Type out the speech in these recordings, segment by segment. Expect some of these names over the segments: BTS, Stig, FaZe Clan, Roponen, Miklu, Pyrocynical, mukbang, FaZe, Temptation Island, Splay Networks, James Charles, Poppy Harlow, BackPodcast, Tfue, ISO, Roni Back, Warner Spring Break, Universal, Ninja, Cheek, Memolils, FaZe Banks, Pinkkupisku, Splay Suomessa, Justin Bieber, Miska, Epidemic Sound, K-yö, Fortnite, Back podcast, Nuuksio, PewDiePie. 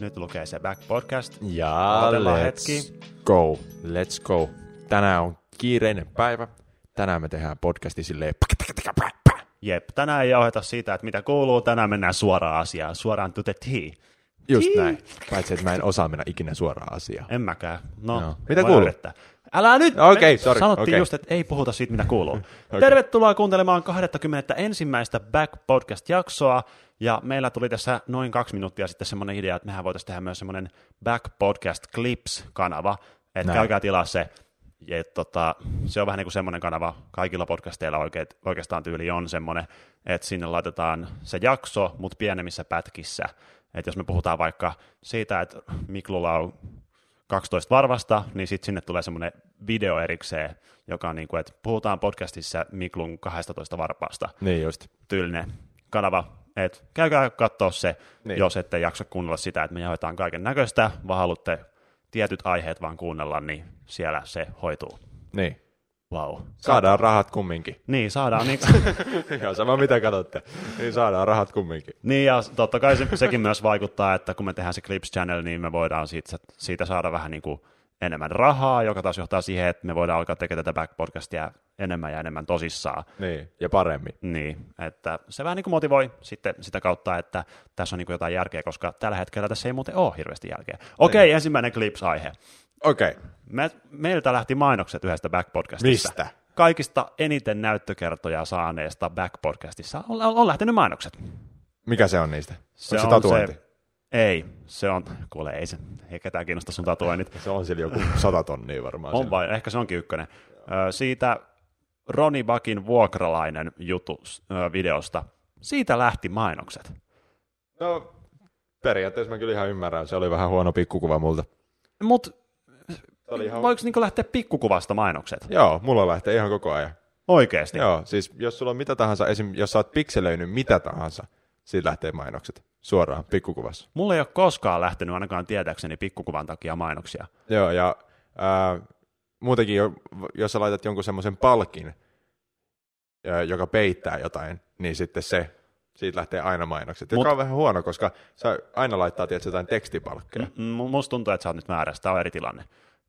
Nyt lukee se Back podcast. Ja otellaan let's go. Let's go. Tänään on kiireinen päivä. Tänään me tehdään podcasti silleen. Jep, tänään ei ohjata siitä, että mitä kuuluu. Tänään mennään suoraan asiaan. Suoraan to the tea. Just näin. Paitsi, että mä en osaa mennä ikinä suoraan asiaan. En mäkään. No, mitä kuuluu? Yrittää. Älä nyt! Okei, sorry. Sanottiin just, että ei puhuta siitä, mitä kuuluu. Okay. Tervetuloa kuuntelemaan 21. Back podcast-jaksoa. Ja meillä tuli tässä noin 2 minuuttia sitten semmoinen idea, että mehän voitaisiin tehdä myös semmoinen Back podcast Clips-kanava. Että käykää tilaa se. Ja, se on vähän niin kuin semmoinen kanava, kaikilla podcasteilla oikeastaan tyyli on semmoinen, että sinne laitetaan se jakso, mutta pienemmissä pätkissä. Että jos me puhutaan vaikka siitä, että Miklulla on 12 varvasta, niin sitten sinne tulee semmoinen video erikseen, joka on niin kuin, että puhutaan podcastissa Miklun 12 varpaasta. Niin just. Tyylinen kanava, että käykää katsoa se, niin. Jos ette jaksa kuunnella sitä, että me hoitaan kaiken näköistä, vaan haluatte tietyt aiheet vaan kuunnella, niin siellä se hoituu. Niin. Vau. Wow. Saadaan rahat kumminkin. Niin, saadaan. Ihan sama mitä katsotte. Niin, saadaan rahat kumminkin. Niin, ja totta kai sekin myös vaikuttaa, että kun me tehdään se Clips Channel, niin me voidaan siitä saada vähän niin kuin enemmän rahaa, joka taas johtaa siihen, että me voidaan alkaa tekemään tätä backpodcastia enemmän ja enemmän tosissaan. Niin, ja paremmin. Niin, että se vähän niin kuin motivoi sitten sitä kautta, että tässä on niin kuin jotain järkeä, koska tällä hetkellä tässä ei muuten ole hirveästi järkeä. Okei, ensimmäinen Clips-aihe. Okei. Meiltä lähti mainokset yhdestä backpodcastista. Mistä? Kaikista eniten näyttökertoja saaneesta backpodcastissa on lähtenyt mainokset. Mikä se on niistä? Se on tatuointi? Ei, se on, kuule ei se, ei ketään kiinnosta sun tatuoinnit. Se on siellä joku 100 tonnia varmaan. On vai, ehkä se onkin ykkönen. Siitä Roni Bakin vuokralainen jutu videosta, siitä lähti mainokset. No periaatteessa mä kyllä ihan ymmärrän, se oli vähän huono pikkukuva multa. Mut voiko niinku lähteä pikkukuvasta mainokset? Joo, mulla lähtee ihan koko ajan. Oikeesti? Joo, siis jos sulla on mitä tahansa, esim. Jos sä oot pikselöinyt mitä tahansa, siitä lähtee mainokset. Suoraan, pikkukuvassa. Mulla ei ole koskaan lähtenyt ainakaan tietääkseni pikkukuvan takia mainoksia. Joo, ja muutenkin, jos sä laitat jonkun semmoisen palkin, joka peittää jotain, niin sitten se, siitä lähtee aina mainokset, joka on vähän huono, koska sä aina laittaa tietysti jotain tekstipalkkeja. Musta tuntuu, että sä oot nyt väärässä. Tämä on eri tilanne,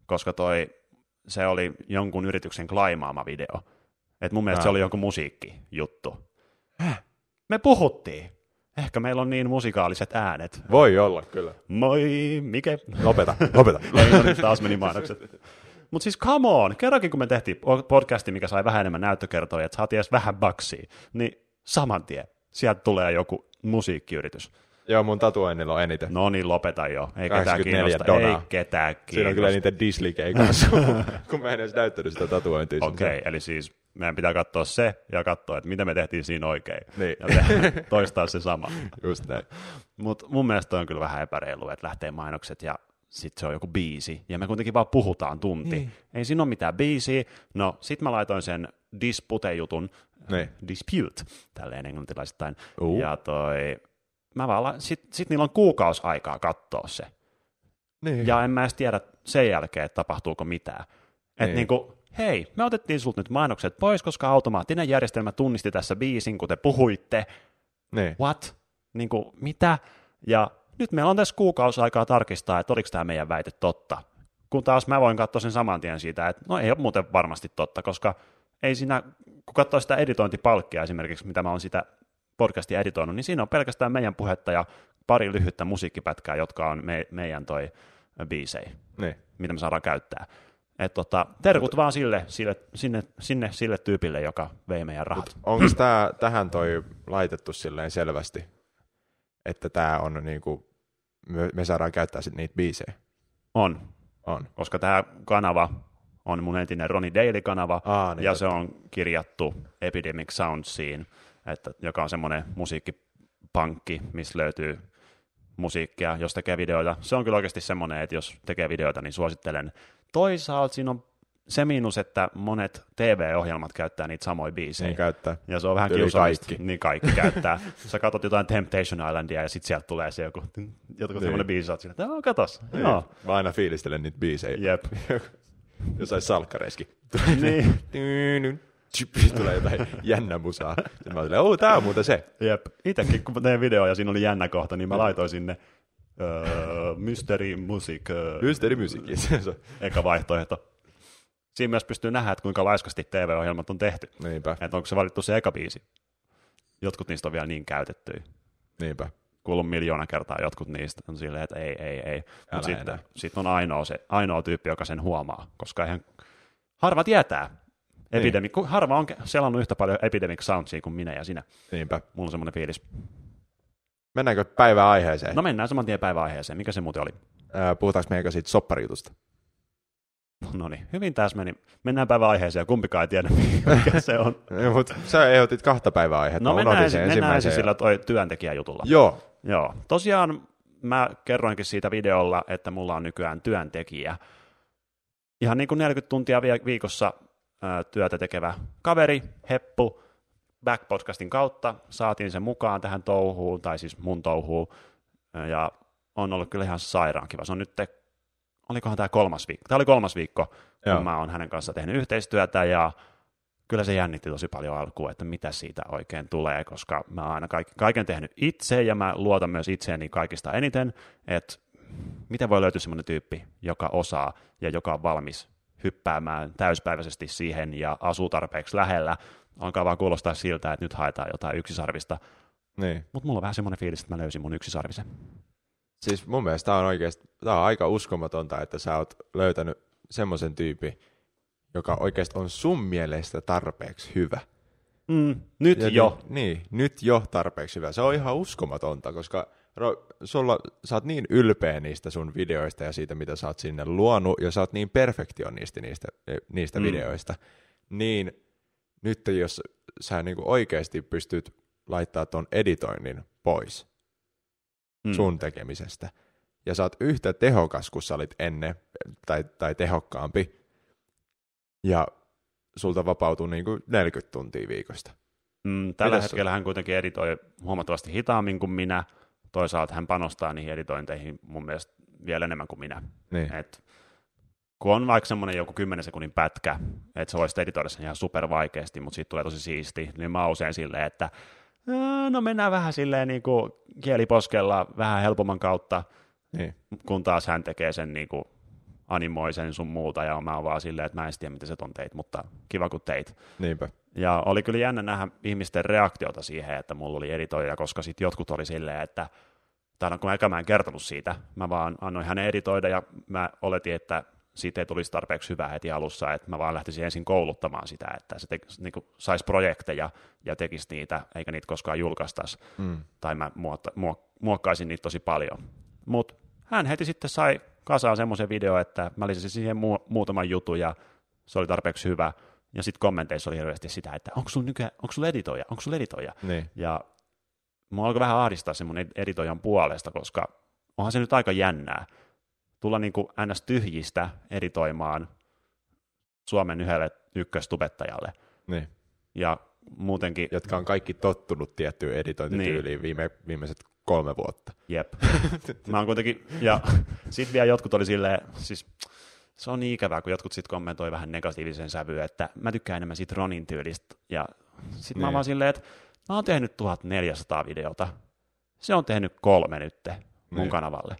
koska se oli jonkun yrityksen klaimaama video. Et mun mielestä se oli joku musiikkijuttu. Me puhuttiin. Ehkä meillä on niin musikaaliset äänet. Voi olla, kyllä. Moi, Mike. Lopeta. Taas meni mainokset. Mutta siis come on, kerrankin kun me tehtiin podcasti, mikä sai vähän enemmän näyttökertoja, että saatiin edes vähän baksia, niin saman tien sieltä tulee joku musiikkiyritys. Joo, mun tatuoinnilla on eniten. No niin, lopeta jo. Ei ketään kiinnosta. Siinä on kyllä niitä dislikei kanssa, kun mä en edes näyttänyt sitä tatuointia. Okei, eli siis meidän pitää katsoa se ja katsoa, että mitä me tehtiin siinä oikein. Niin. Ja toistaa se sama. Just näin. Mutta mun mielestä toi on kyllä vähän epäreilu, että lähtee mainokset ja sitten se on joku biisi. Ja me kuitenkin vaan puhutaan tunti. Niin. Ei siinä ole mitään biisiä. No, sit mä laitoin sen dispute-jutun. Niin. Dispute, tälleen englantilaisittain. Ja sit niillä on kuukausi aikaa katsoa se. Niin. Ja en mä edes tiedä sen jälkeen, että tapahtuuko mitään. Että niin. Niinku, hei, me otettiin sulta nyt mainokset pois, koska automaattinen järjestelmä tunnisti tässä biisin, kun te puhuitte. Niin. What? Niinku, mitä? Ja nyt meillä on tässä kuukausi aikaa tarkistaa, että oliko tämä meidän väite totta. Kun taas mä voin katsoa sen saman tien siitä, että no ei ole muuten varmasti totta, koska ei siinä, kun katsoo sitä editointipalkkia esimerkiksi, mitä mä oon sitä podcastia editoinut, niin siinä on pelkästään meidän puhetta ja pari lyhyttä musiikkipätkää, jotka on meidän toi biisei, niin. Mitä me saadaan käyttää. Et terkut vaan sille tyypille, joka vei meidän rahat. Onko tähän toi laitettu silleen selvästi, että tää on niinku, me saadaan käyttää sit niitä biisejä? On. Koska tää kanava on mun entinen Ronnie Daily-kanava, niin ja se on kirjattu Epidemic Soundsiin, joka on semmoinen musiikkipankki, missä löytyy musiikkia, jos tekee videoita. Se on kyllä oikeasti semmoinen, että jos tekee videoita, niin suosittelen. Toisaalta siinä on se miinus, että monet TV-ohjelmat käyttää niitä samoja biisejä. Niin käyttää. Ja se on vähän kiusallista. Niin kaikki käyttää. Sä katsot jotain Temptation Islandia ja sit sieltä tulee se joku semmoinen biisi, sä oot siinä, että katos. Niin. No. Mä aina fiilistelen niitä biisejä. Jep. Jossain salkkareiskin. Niin. Tulee jotain jännä musaa. Sitten mä oon silleen, tää on muuten se. Jep. Itekin kun tein video ja siinä oli jännä kohta, niin mä laitoin sinne Mystery Music. Mystery Music. Eka vaihtoehto. Siinä myös pystyy nähdä, että kuinka laiskasti TV-ohjelmat on tehty. Niinpä. Että onko se valittu se eka biisi. Jotkut niistä on vielä niin käytettyjä. Niinpä. Kuullut miljoona kertaa jotkut niistä. On silleen, että ei. Mutta sitten on ainoa tyyppi, joka sen huomaa, koska ihan harva tietää. Epidemic, niin. Harva on selannut yhtä paljon Epidemic Soundsia kuin minä ja sinä. Niinpä. Mulla on semmoinen fiilis. Mennäänkö päiväaiheeseen? No mennään saman tien päiväaiheeseen. Mikä se muuten oli? Puhutaanko meidänkö siitä sopparijutusta? No niin, hyvin taas meni. Mennään päiväaiheeseen ja kumpikaan ei tiedä, mikä se on. Mutta sä ehdotit kahta päiväaihetta. No mennään ensin sillä toi työntekijäjutulla. Joo. Tosiaan mä kerroinkin siitä videolla, että mulla on nykyään työntekijä. Ihan niin kuin 40 tuntia viikossa työtä tekevä kaveri, heppu, Back podcastin kautta saatiin sen mukaan tähän touhuun, tai siis mun touhuun, ja on ollut kyllä ihan sairaan kiva. Se on nyt, olikohan tämä kolmas viikko? Tämä oli kolmas viikko, kun Joo. mä oon hänen kanssa tehnyt yhteistyötä, ja kyllä se jännitti tosi paljon alkuun, että mitä siitä oikein tulee, koska mä oon aina kaiken tehnyt itse, ja mä luotan myös itseeni kaikista eniten, että miten voi löytyä semmoinen tyyppi, joka osaa ja joka on valmis hyppäämään täyspäiväisesti siihen ja asuu tarpeeksi lähellä. Alkaa vaan kuulostaa siltä, että nyt haetaan jotain yksisarvista. Niin. Mutta mulla on vähän semmoinen fiilis, että mä löysin mun yksisarvisen. Siis mun mielestä tää on oikeasti, tää on aika uskomatonta, että sä oot löytänyt semmoisen tyypin, joka oikeasti on sun mielestä tarpeeksi hyvä. Nyt jo tarpeeksi hyvä. Se on ihan uskomatonta, koska sä oot niin ylpeä niistä sun videoista ja siitä, mitä sä oot sinne luonut, ja sä oot niin perfektionisti niistä videoista, niin nyt jos sä niinku oikeasti pystyt laittamaan ton editoinnin pois sun tekemisestä, ja sä oot yhtä tehokas kuin sä olit ennen, tai tehokkaampi, ja sulta vapautuu niinku 40 tuntia viikosta. Tällä hetkellä hän kuitenkin editoi huomattavasti hitaammin kuin minä, toisaalta hän panostaa niihin editointeihin mun mielestä vielä enemmän kuin minä. Niin. Kun on vaikka semmoinen joku 10 sekunnin pätkä, että sä voisit editoida sen ihan supervaikeasti, mutta siitä tulee tosi siisti, niin mä oon usein silleen, että no mennään vähän silleen niin kuin kieliposkella vähän helpomman kautta, niin. Kun taas hän tekee sen niin kuin animoi sen sun muuta, ja mä oon vaan silleen, että mä en tiedä, mitä sä ton teit, mutta kiva kun teit. Niinpä. Ja oli kyllä jännä nähdä ihmisten reaktiota siihen, että mulla oli editoija, koska sitten jotkut oli silleen, että kun eikä mä en kertonut siitä, mä vaan annoin hänen editoida, ja mä oletin, että siitä ei tulisi tarpeeksi hyvää heti alussa, että mä vaan lähtisin ensin kouluttamaan sitä, että se niin saisi projekteja ja tekisi niitä, eikä niitä koskaan julkaistaisi, tai mä muokkaisin niitä tosi paljon. Mutta hän heti sitten sai kasaan semmoisen video, että mä lisäsin siihen muutaman jutun, ja se oli tarpeeksi hyvä, ja sitten kommenteissa oli hirveästi sitä, että onko sulla editoija? Niin. Ja mua alkoi vähän ahdistaa sen mun editoijan puolesta, koska onhan se nyt aika jännää, tulla niin kuin ns. Tyhjistä editoimaan Suomen yhdelle ykköstubettajalle. Niin. Ja muutenkin, jotka on kaikki tottunut tiettyyn editointityyliin niin. viimeiset 3 vuotta. Jep. Mä oon kuitenkin, ja sit vielä jotkut oli silleen, siis se on niin ikävää, kun jotkut sit kommentoi vähän negatiivisen sävyyn, että mä tykkään enemmän siitä Ronin tyylistä. Ja sit niin. Mä oon vaan silleen, että mä oon tehnyt 1400 videota. Se on tehnyt 3 nytte mun niin. kanavalle.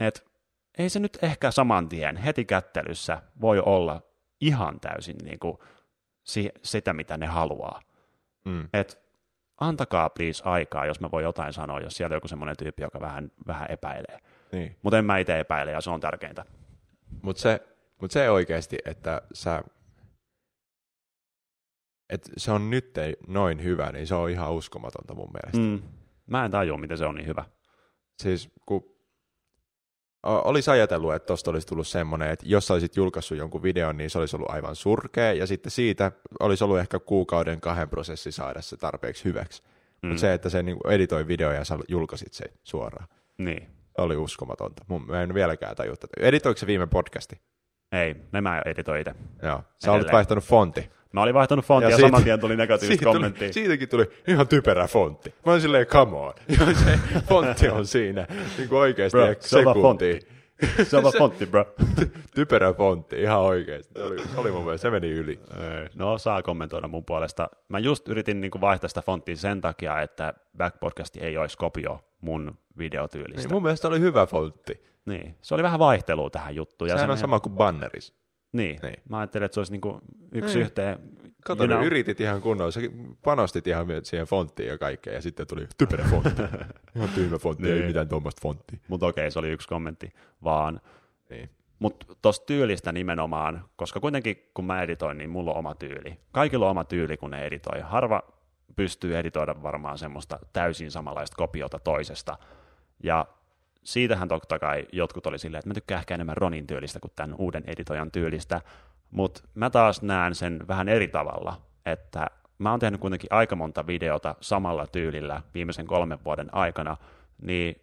Et ei se nyt ehkä saman tien heti kättelyssä voi olla ihan täysin niin kuin sitä, mitä ne haluaa. Et antakaa please aikaa, jos mä voin jotain sanoa, jos siellä on joku semmoinen tyyppi, joka vähän epäilee. Niin. Mutta en mä itse epäile, ja se on tärkeintä. Mut se oikeasti, että se on nyt noin hyvä, niin se on ihan uskomatonta mun mielestä. Mä en tajua, miten se on niin hyvä. Siis olisi ajatellut, että tuosta olisi tullut semmoinen, että jos olisit julkaissut jonkun videon, niin se olisi ollut aivan surkea, ja sitten siitä olisi ollut ehkä 1-2 kuukauden prosessi saada se tarpeeksi hyväksi. Mutta se, että se niinku editoi videoja ja sä julkaisit se suoraan, niin. oli uskomatonta. Mä en vieläkään tajua tätä. Editoiko se viime podcasti? Ei, mä editoin itse. Joo, sä olet vaihtanut fontti. Mä olin vaihtanut fontti ja saman tien tuli negatiivista kommenttia. Siitäkin tuli ihan typerä fontti. Mä olin silleen, come on. Se fontti on siinä. Niin kuin oikeasti sekuntiin. Se on vaan fontti, bro. Typerä fontti, ihan oikeasti. Se oli mun mielestä, se meni yli. No, saa kommentoida mun puolesta. Mä just yritin vaihtaa sitä fonttia sen takia, että Back Podcast ei olisi kopio mun videotyylistä. Niin, mun mielestä oli hyvä fontti. Niin, se oli vähän vaihtelua tähän juttuun. Sehän on sama kuin banneris. Niin. Mä ajattelin, että se olisi niinku yksi yhteen. Kato, yritit ihan kunnolla, sä panostit ihan siihen fonttiin ja kaikkeen, ja sitten tuli typerä fontti. Ihan tyhmä fontti, niin. Ei mitään tuommoista fonttia. Mutta okei, se oli yksi kommentti vaan. Niin. Mutta tuosta tyylistä nimenomaan, koska kuitenkin kun mä editoin, niin mulla on oma tyyli. Kaikilla on oma tyyli, kun ne editoi. Harva pystyy editoida varmaan semmoista täysin samanlaista kopiota toisesta. Ja siitähän totta kai jotkut oli silleen, että mä tykkään ehkä enemmän Ronin tyylistä kuin tämän uuden editoijan tyylistä, mutta mä taas näen sen vähän eri tavalla, että mä oon tehnyt kuitenkin aika monta videota samalla tyylillä viimeisen 3 vuoden aikana, niin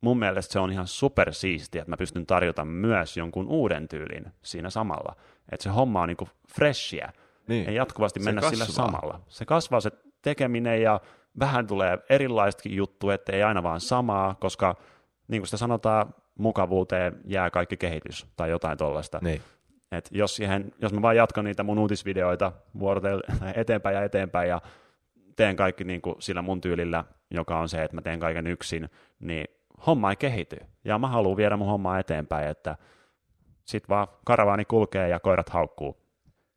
mun mielestä se on ihan supersiistiä, että mä pystyn tarjota myös jonkun uuden tyylin siinä samalla, että se homma on niinku freshia, niin. Ei jatkuvasti mennä sillä samalla. Se kasvaa se tekeminen ja vähän tulee erilaistakin juttua, ettei aina vaan samaa, koska niin kuin sitä sanotaan, mukavuuteen jää kaikki kehitys tai jotain tuollaista. Niin. Et jos mä vaan jatkan niitä mun uutisvideoita eteenpäin ja eteenpäin ja teen kaikki niin kuin sillä mun tyylillä, joka on se, että mä teen kaiken yksin, niin homma ei kehity. Ja mä haluan viedä mun hommaa eteenpäin, että sit vaan karavaani kulkee ja koirat haukkuu.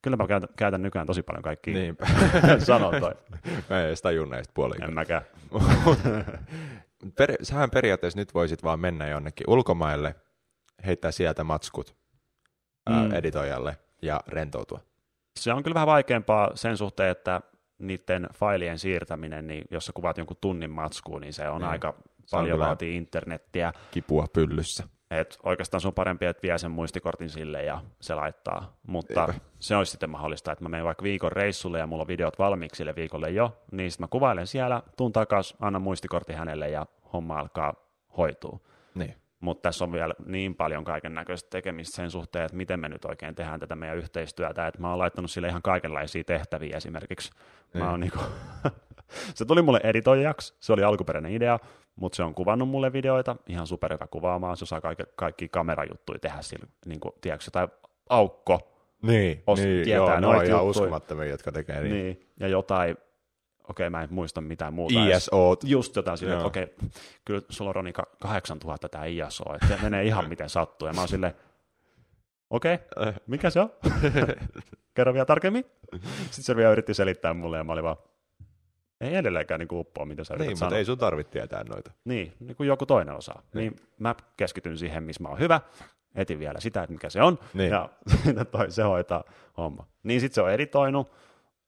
Kyllä mä käytän nykyään tosi paljon kaikkia sanontoja. Mä en edes tajun näistä puolikaan. En mäkään. Sähän periaatteessa nyt voisit vaan mennä jonnekin ulkomaille, heittää sieltä matskut editoijalle ja rentoutua. Se on kyllä vähän vaikeampaa sen suhteen, että niiden failien siirtäminen, niin jos sä kuvaat jonkun tunnin matskuun, niin se on aika paljon vaatii internettiä. Kipua pyllyssä. Et oikeastaan se on parempi, että vie sen muistikortin sille ja se laittaa. Mutta se olisi sitten mahdollista, että mä menen vaikka viikon reissulle ja mulla on videot valmiiksi sille viikolle jo, niin sitten mä kuvailen siellä, tuun takas, annan muistikortin hänelle ja homma alkaa hoitua. Niin. Mutta tässä on vielä niin paljon kaiken näköistä tekemistä sen suhteen, että miten me nyt oikein tehdään tätä meidän yhteistyötä. Et mä oon laittanut sille ihan kaikenlaisia tehtäviä esimerkiksi. Mä oon niinku se tuli mulle editoijaksi, se oli alkuperäinen idea, mutta se on kuvannut mulle videoita, ihan superhyvä kuvaamaan, se osaa kaikki kamerajuttuja tehdä sillä, niin kuin, tiedätkö, jotain aukko. Tietää noita juttuja. Ihan uskomattomia, jotka tekee niin. Ja jotain, okei, mä en muista mitään muuta. ISO. Just jotain silleen, että okei, kyllä sulla on Roni 8000 tämä ISO, että se menee ihan miten sattuu. Ja mä oon silleen, okei, mikä se on? Kerro vielä tarkemmin. Sitten se vielä yritti selittää mulle ja mä olin vaan, ei edelleenkään niinku uppoa, mitä sä yrität sanoa. Mutta ei sun tarvitse tietää noita. Niin kuin joku toinen osaa. Niin mä keskityn siihen, missä mä oon hyvä, etin vielä sitä, että mikä se on, ja se hoitaa homma. Niin sit se on editoinut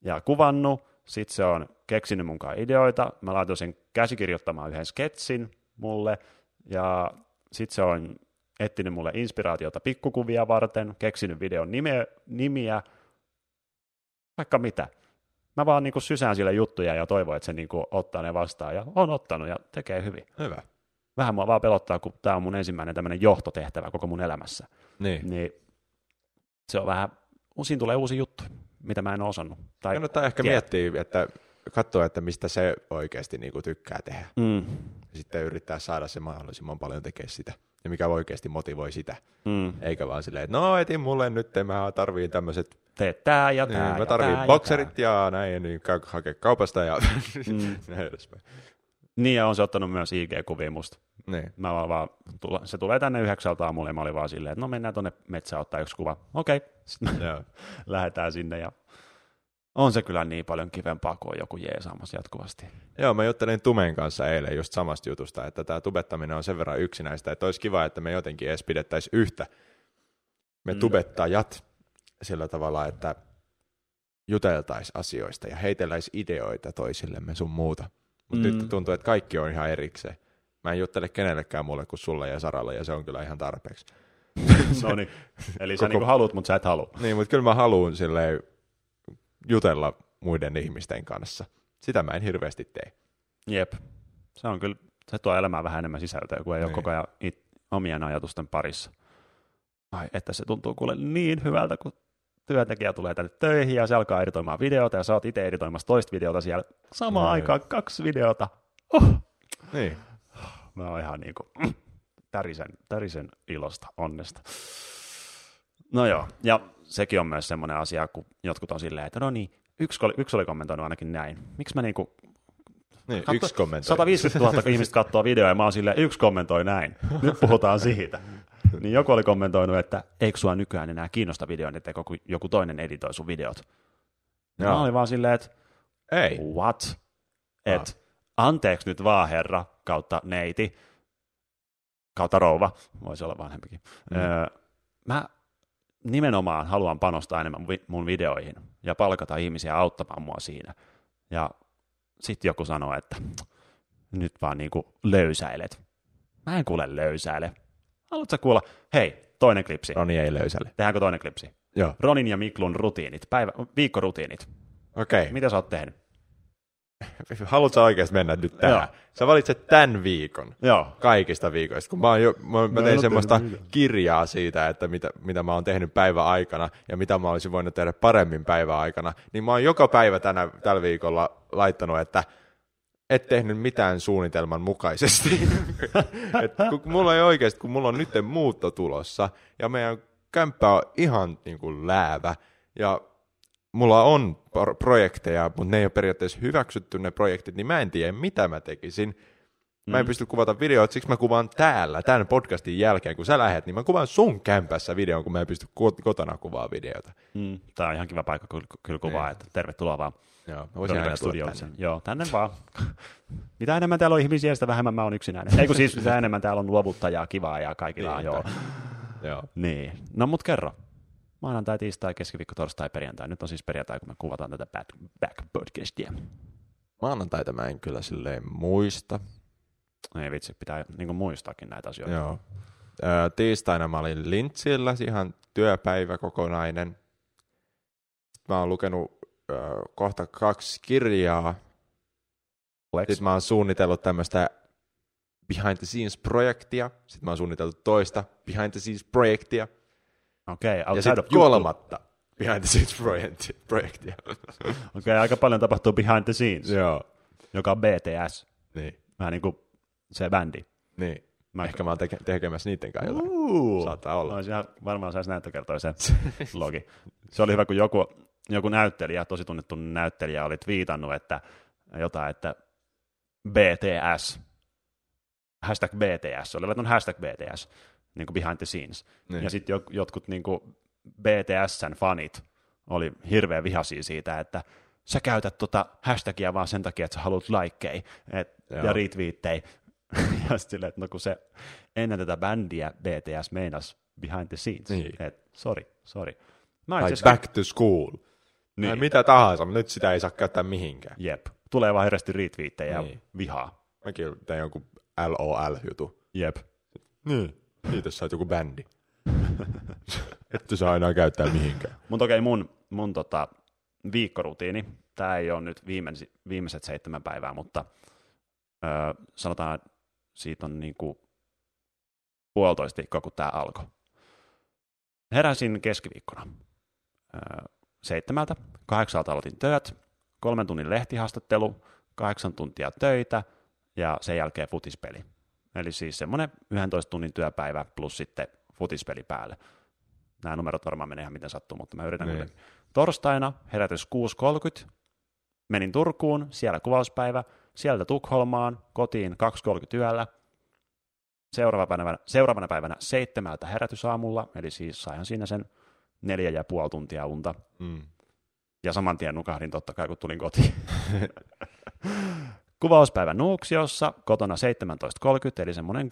ja kuvannut, sit se on keksinyt munkaan ideoita, mä laitoin sen käsikirjoittamaan yhden sketsin mulle, ja sit se on etsinyt mulle inspiraatiota pikkukuvia varten, keksinyt videon nimiä, vaikka mitä. Mä vaan niinku sysään sille juttuja ja toivon, että se niinku ottaa ne vastaan, ja on ottanut ja tekee hyvin. Hyvä. Vähän mua vaan pelottaa, kun tää on mun ensimmäinen tämmönen johtotehtävä koko mun elämässä. Niin se on vähän, siinä tulee uusi juttu, mitä mä en oo osannut. Tai kannattaa ehkä miettiä, että katsoa, että mistä se oikeesti niinku tykkää tehdä. Sitten yrittää saada se mahdollisimman paljon tekee sitä. Ja mikä oikeesti motivoi sitä. Eikä vaan silleen, että no etin mulle nyt, mä tarviin tämmöset. Teet tää ja tää ja mä tarviin bokserit ja näin, niin hakee kaupasta ja näin edespäin. Niin, ja on se ottanut myös IG-kuvia musta. Niin. Se tulee tänne 9 aamulla ja mä olin vaan silleen, että no mennään tonne metsään ottaa yksi kuva. Okei. Sitten lähdetään sinne ja on se kyllä niin paljon kivempaa, kuin joku jeesaamassa jatkuvasti. Joo, mä juttelin Tumen kanssa eilen just samasta jutusta, että tää tubettaminen on sen verran yksinäistä, että olisi kiva, että me jotenkin edes pidettäisiin yhtä. Me tubettajat sillä tavalla, että juteltaisiin asioista ja heitelläisiin ideoita toisillemme sun muuta. Mutta nyt tuntuu, että kaikki on ihan erikseen. Mä en juttele kenellekään mulle kuin sulle ja Saralle, ja se on kyllä ihan tarpeeksi. No niin, eli sä niinku haluut, mutta sä et halua. Niin, mutta kyllä mä haluun silleen jutella muiden ihmisten kanssa. Sitä mä en hirveästi tee. Jep, se on kyllä, se tuo elämään vähän enemmän sisältöä, kun ei ole koko ajan omien ajatusten parissa. Ai, että se tuntuu kuule niin hyvältä, kun työntekijä tulee tänne töihin ja se alkaa editoimaan videota ja sä oot itse editoimassa toista videota siellä. Samaan aikaan 2 videota. Niin. Mä oon ihan niinku tärisen ilosta, onnesta. No joo, ja sekin on myös semmoinen asia, kun jotkut on silleen, että no niin, yksi oli kommentoinut ainakin näin. Miksi mä niinku Niin, yksi kommentoi. 150 000 ihmistä katsoo videoa ja mä oon silleen, yksi kommentoi näin. Nyt puhutaan siitä. Niin joku oli kommentoinut, että eikö sua nykyään enää kiinnosta videon, että joku toinen editoi sun videot. Ja mä olin vaan silleen, että ei. What? Et, anteeksi nyt vaan herra, kautta neiti, kautta rouva, voisi olla vanhempikin. Mä nimenomaan haluan panostaa enemmän mun videoihin ja palkata ihmisiä auttamaan mua siinä. Ja sitten joku sanoo, että nyt vaan niinku löysäilet. Mä en kuule löysäile. Haluatko kuulla? Hei, toinen klipsi. Roni ei löysäile. Tehdäänkö toinen klipsi? Joo. Ronin ja Miklun rutiinit, viikkorutiinit. Okei. Okay. Mitä sä oot tehnyt? Haluatko sä oikeasti mennä nyt tähän? Joo. Sä valitset tämän viikon. Joo. Kaikista viikoista. Kun mä tein semmoista kirjaa siitä, että mitä mä oon tehnyt päivän aikana ja mitä mä olisin voinut tehdä paremmin päivän aikana, niin mä oon joka päivä tällä viikolla laittanut, että et tehnyt mitään suunnitelman mukaisesti. Kun mulla on nyt muutto tulossa ja meidän kämppä on ihan niin kuin läävä ja mulla on projekteja, mutta ne ei ole periaatteessa hyväksytty ne projektit, niin mä en tiedä, mitä mä tekisin. Mä en pysty kuvata videoita, siksi mä kuvaan täällä, tämän podcastin jälkeen, kun sä lähet, niin mä kuvaan sun kämpässä videon, kun mä en pysty kotona kuvaamaan videota. Tää on ihan kiva paikka kyllä kuvaa, että tervetuloa vaan. Joo, mä voisin aina tulla tänne. Joo, tänne vaan. Mitä enemmän täällä on ihmisiä, sitä vähemmän mä oon yksinäinen. Ei kun siis, mitä enemmän täällä on luovuttajaa, kivaa ja kaikilla niin, joo. Joo. Niin, no mut kerro. Maanantai, tiistai, keskiviikko, torstai, perjantai. Nyt on siis perjantai, kun me kuvataan tätä Back podcastia. Maanantaita mä en kyllä silleen muista. Ei vitsi, pitää niin muistaakin näitä asioita. Joo. Tiistaina mä olin Lintsillä, ihan työpäivä kokonainen. Mä oon lukenut kohta 2 kirjaa. Flex. Sitten mä oon suunnitellut tämmöistä behind the scenes-projektia. Sitten mä oon suunnitellut toista behind the scenes-projektia. Okei, ja sitten kolmatta behind the scenes projektia. Okei, aika paljon tapahtuu behind the scenes, joo. Joka on BTS. Niin. Vähän niin kuin se bändi. Niin. Ehkä mä oon tekemässä niiden kanssa jotain. Saattaa olla. Varmaan saisi näyttökertoa sen vlogi. Se oli hyvä, kun joku näyttelijä, tosi tunnettu näyttelijä, oli twiitannut, että jotain, että BTS, hashtag BTS, oli laittanut hashtag BTS. Niin kuin behind the scenes. Niin. Ja sitten jotkut niin kuin BTS:n fanit oli hirveän vihaisia siitä, että sä käytät tota hashtagia vaan sen takia, että sä haluat laikkei ja retweettei. Ja sitten että no kun se ennen tätä bändiä BTS meinas behind the scenes. Niin. Että sorry. Back to school. Niin. Tai mitä tahansa, nyt sitä ei saa käyttää mihinkään. Jep. Tulee vaan hirveästi retweettejä ja vihaa. Mäkin tein jonkun LOL-jutu. Jep. Niin. Kiitos, sä oot joku bändi. Ette saa aina käyttää mihinkään. Mutta okei, mun viikkorutiini, tää ei ole nyt viimeiset 7 päivää, mutta sanotaan, siitä on niinku 1,5 viikkoa, kun tää alkoi. Heräsin keskiviikkona 7, 8 aloitin töät, 3 tunnin lehtihaastattelu, 8 tuntia töitä ja sen jälkeen futispeli. Eli siis semmoinen 11 tunnin työpäivä plus sitten futispeli päälle. Nämä numerot varmaan menee ihan miten sattuu, mutta mä yritän kuitenkin. Torstaina herätys 6.30, menin Turkuun, siellä kuvauspäivä, sieltä Tukholmaan, kotiin 2.30 yöllä. Seuraavana päivänä 7 herätysaamulla, eli siis saihan siinä sen 4,5 tuntia unta. Ja saman tien nukahdin totta kai, kun tulin kotiin. Kuvauspäivä Nuuksiossa, kotona 17.30, eli semmoinen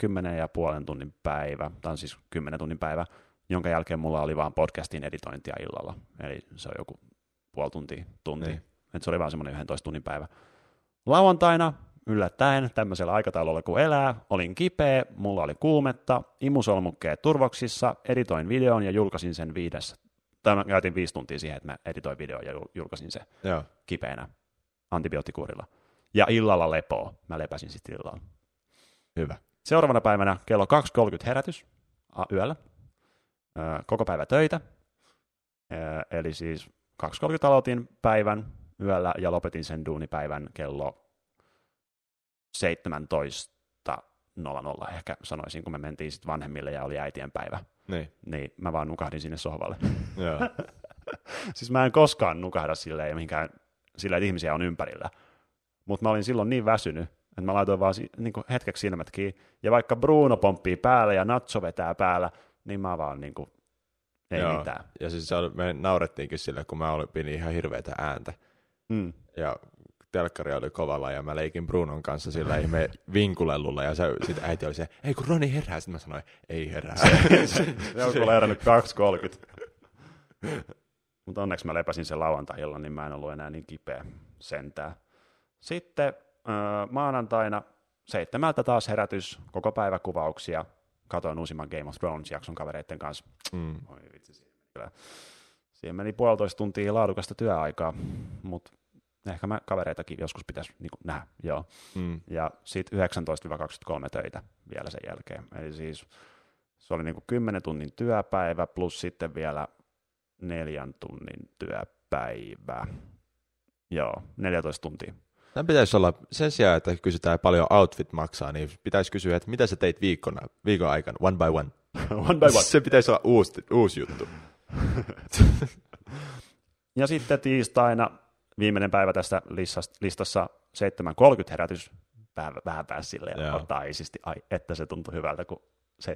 10,5 tunnin päivä, tai siis 10 tunnin päivä, jonka jälkeen mulla oli vaan podcastin editointia illalla, eli se on joku puoli tuntia, niin. Että se oli vaan semmoinen 11 tunnin päivä. Lauantaina, yllättäen, tämmöisellä aikataululla kun elää, olin kipeä, mulla oli kuumetta, imusolmukkeet turvoksissa, editoin videon ja julkaisin sen 5 tuntia siihen, että mä editoin videon ja julkaisin sen kipeänä antibioottikuurilla. Ja illalla lepoa. Mä lepäsin sitten illalla. Hyvä. Seuraavana päivänä kello 2.30 herätys yöllä. Koko päivä töitä. Eli siis 2.30 aloitin päivän yöllä ja lopetin sen duunipäivän kello 17.00 ehkä sanoisin, kun me mentiin sitten vanhemmille ja oli äitien päivä. Niin mä vaan nukahdin sinne sohvalle. Joo. Siis mä en koskaan nukahda silleen, mihinkään, silleen, että ihmisiä on ympärillä. mutta mä olin silloin niin väsynyt, että mä laitoin vaan niin kuin hetkeksi silmät kiinni, ja vaikka Bruno pomppii päälle ja Nacho vetää päällä, niin mä vaan niin kuin, ei joo. mitään. Ja siis me naurettiinkin sillä, kun mä pidin ihan hirveätä ääntä, ja telkkari oli kovalla, ja mä leikin Brunon kanssa sillä ihme vinkulellulla, ja sitten äiti oli se, ei kun Roni herää, sitten mä sanoin, ei herää. Se on kuule herännyt 2.30. Mutta onneksi mä lepäsin sen lauantai-illan, niin mä en ollut enää niin kipeä sentään. Sitten maanantaina 7 taas herätys, koko päiväkuvauksia. Katoin uusimman Game of Thrones-jakson kavereiden kanssa. Oi vitsi, siihen meni 1,5 tuntia laadukasta työaikaa, mutta ehkä mä kavereitakin joskus pitäisi niin kuin nähdä. Joo. Ja sitten 19-23 töitä vielä sen jälkeen. Eli siis se oli niin kuin 10 tunnin työpäivä plus sitten vielä 4 tunnin työpäivä. Joo, 14 tuntia. Tämä pitäisi olla, sen sijaan, että kysytään paljon outfit maksaa, niin pitäisi kysyä, että mitä sä teit viikon aikana, one by one. One by one. Se pitäisi olla uusi juttu. Ja sitten tiistaina, viimeinen päivä tästä listassa, 7.30 herätys, vähän pääsi silleen, ottaa isisti, että se tuntui hyvältä, kun 7.30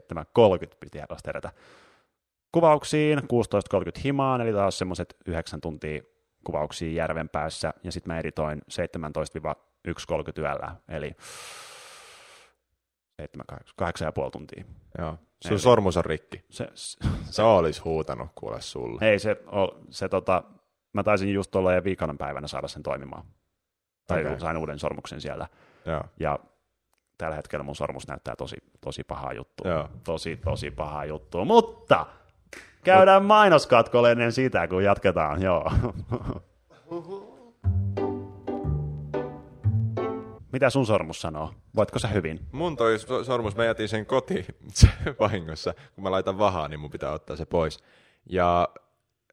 piti herätä. Kuvauksiin 16.30 himaan, eli taas semmoiset 9 tuntia kuvauksia järven päässä, ja sitten mä editoin 17-1.30 yöllä, eli 8,5 tuntia. Joo, sun sormus on rikki. Se olisi huutanut kuule sulle. Ei, mä taisin just tolleen viikanan päivänä saada sen toimimaan. Tai sain uuden sormuksen siellä. Joo. Ja tällä hetkellä mun sormus näyttää tosi pahaa juttua. Joo. Tosi pahaa juttua, mutta käydään mainoskatkolle ennen sitä, kun jatketaan. Joo. Mitä sun sormus sanoo? Voitko sä hyvin? Mun toi sormus, mä jätin sen kotiin vahingossa. Kun mä laitan vahaa, niin mun pitää ottaa se pois. Ja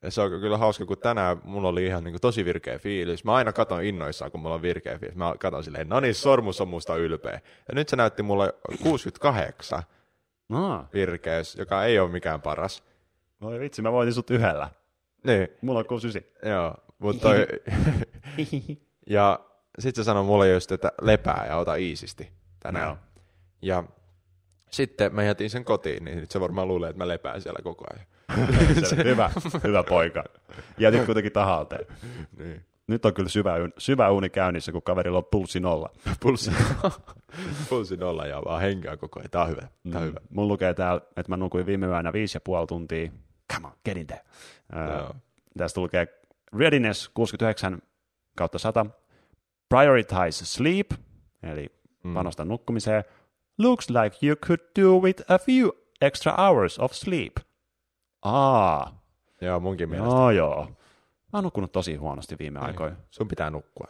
se on kyllä hauska, kun tänään mulla oli ihan niin kuin tosi virkeä fiilis. Mä aina katon innoissaan, kun mulla on virkeä fiilis. Mä katon silleen, no niin, sormus on musta ylpeä. Ja nyt se näytti mulle 68 virkeys, joka ei ole mikään paras. Voi vitsi, mä voitin sut yhdellä. Niin. Mulla on 69. Joo, mutta toi... Ja sit se sanoi mulle just, että lepää ja ota iisisti tänään. No. Ja sitten mä jätin sen kotiin, niin se varmaan luulee, että mä lepään siellä koko ajan. Hyvä poika. Jätit kuitenkin tahalteen. Niin. Nyt on kyllä syvä uuni käynnissä, kun kaverilla on pulssi nolla. Pulssi nolla ja vaan henkeä koko ajan. Tää on hyvä. Hyvä. Mun lukee täällä, että mä nukuin viime yönä 5,5 tuntia. Come on, get in there. Tästä lukee readiness 69/100. Prioritize sleep, eli panosta nukkumiseen. Looks like you could do with a few extra hours of sleep. Joo, munkin mielestä. Joo. Mä oon nukkunut tosi huonosti viime aikoina. Sun pitää nukkua.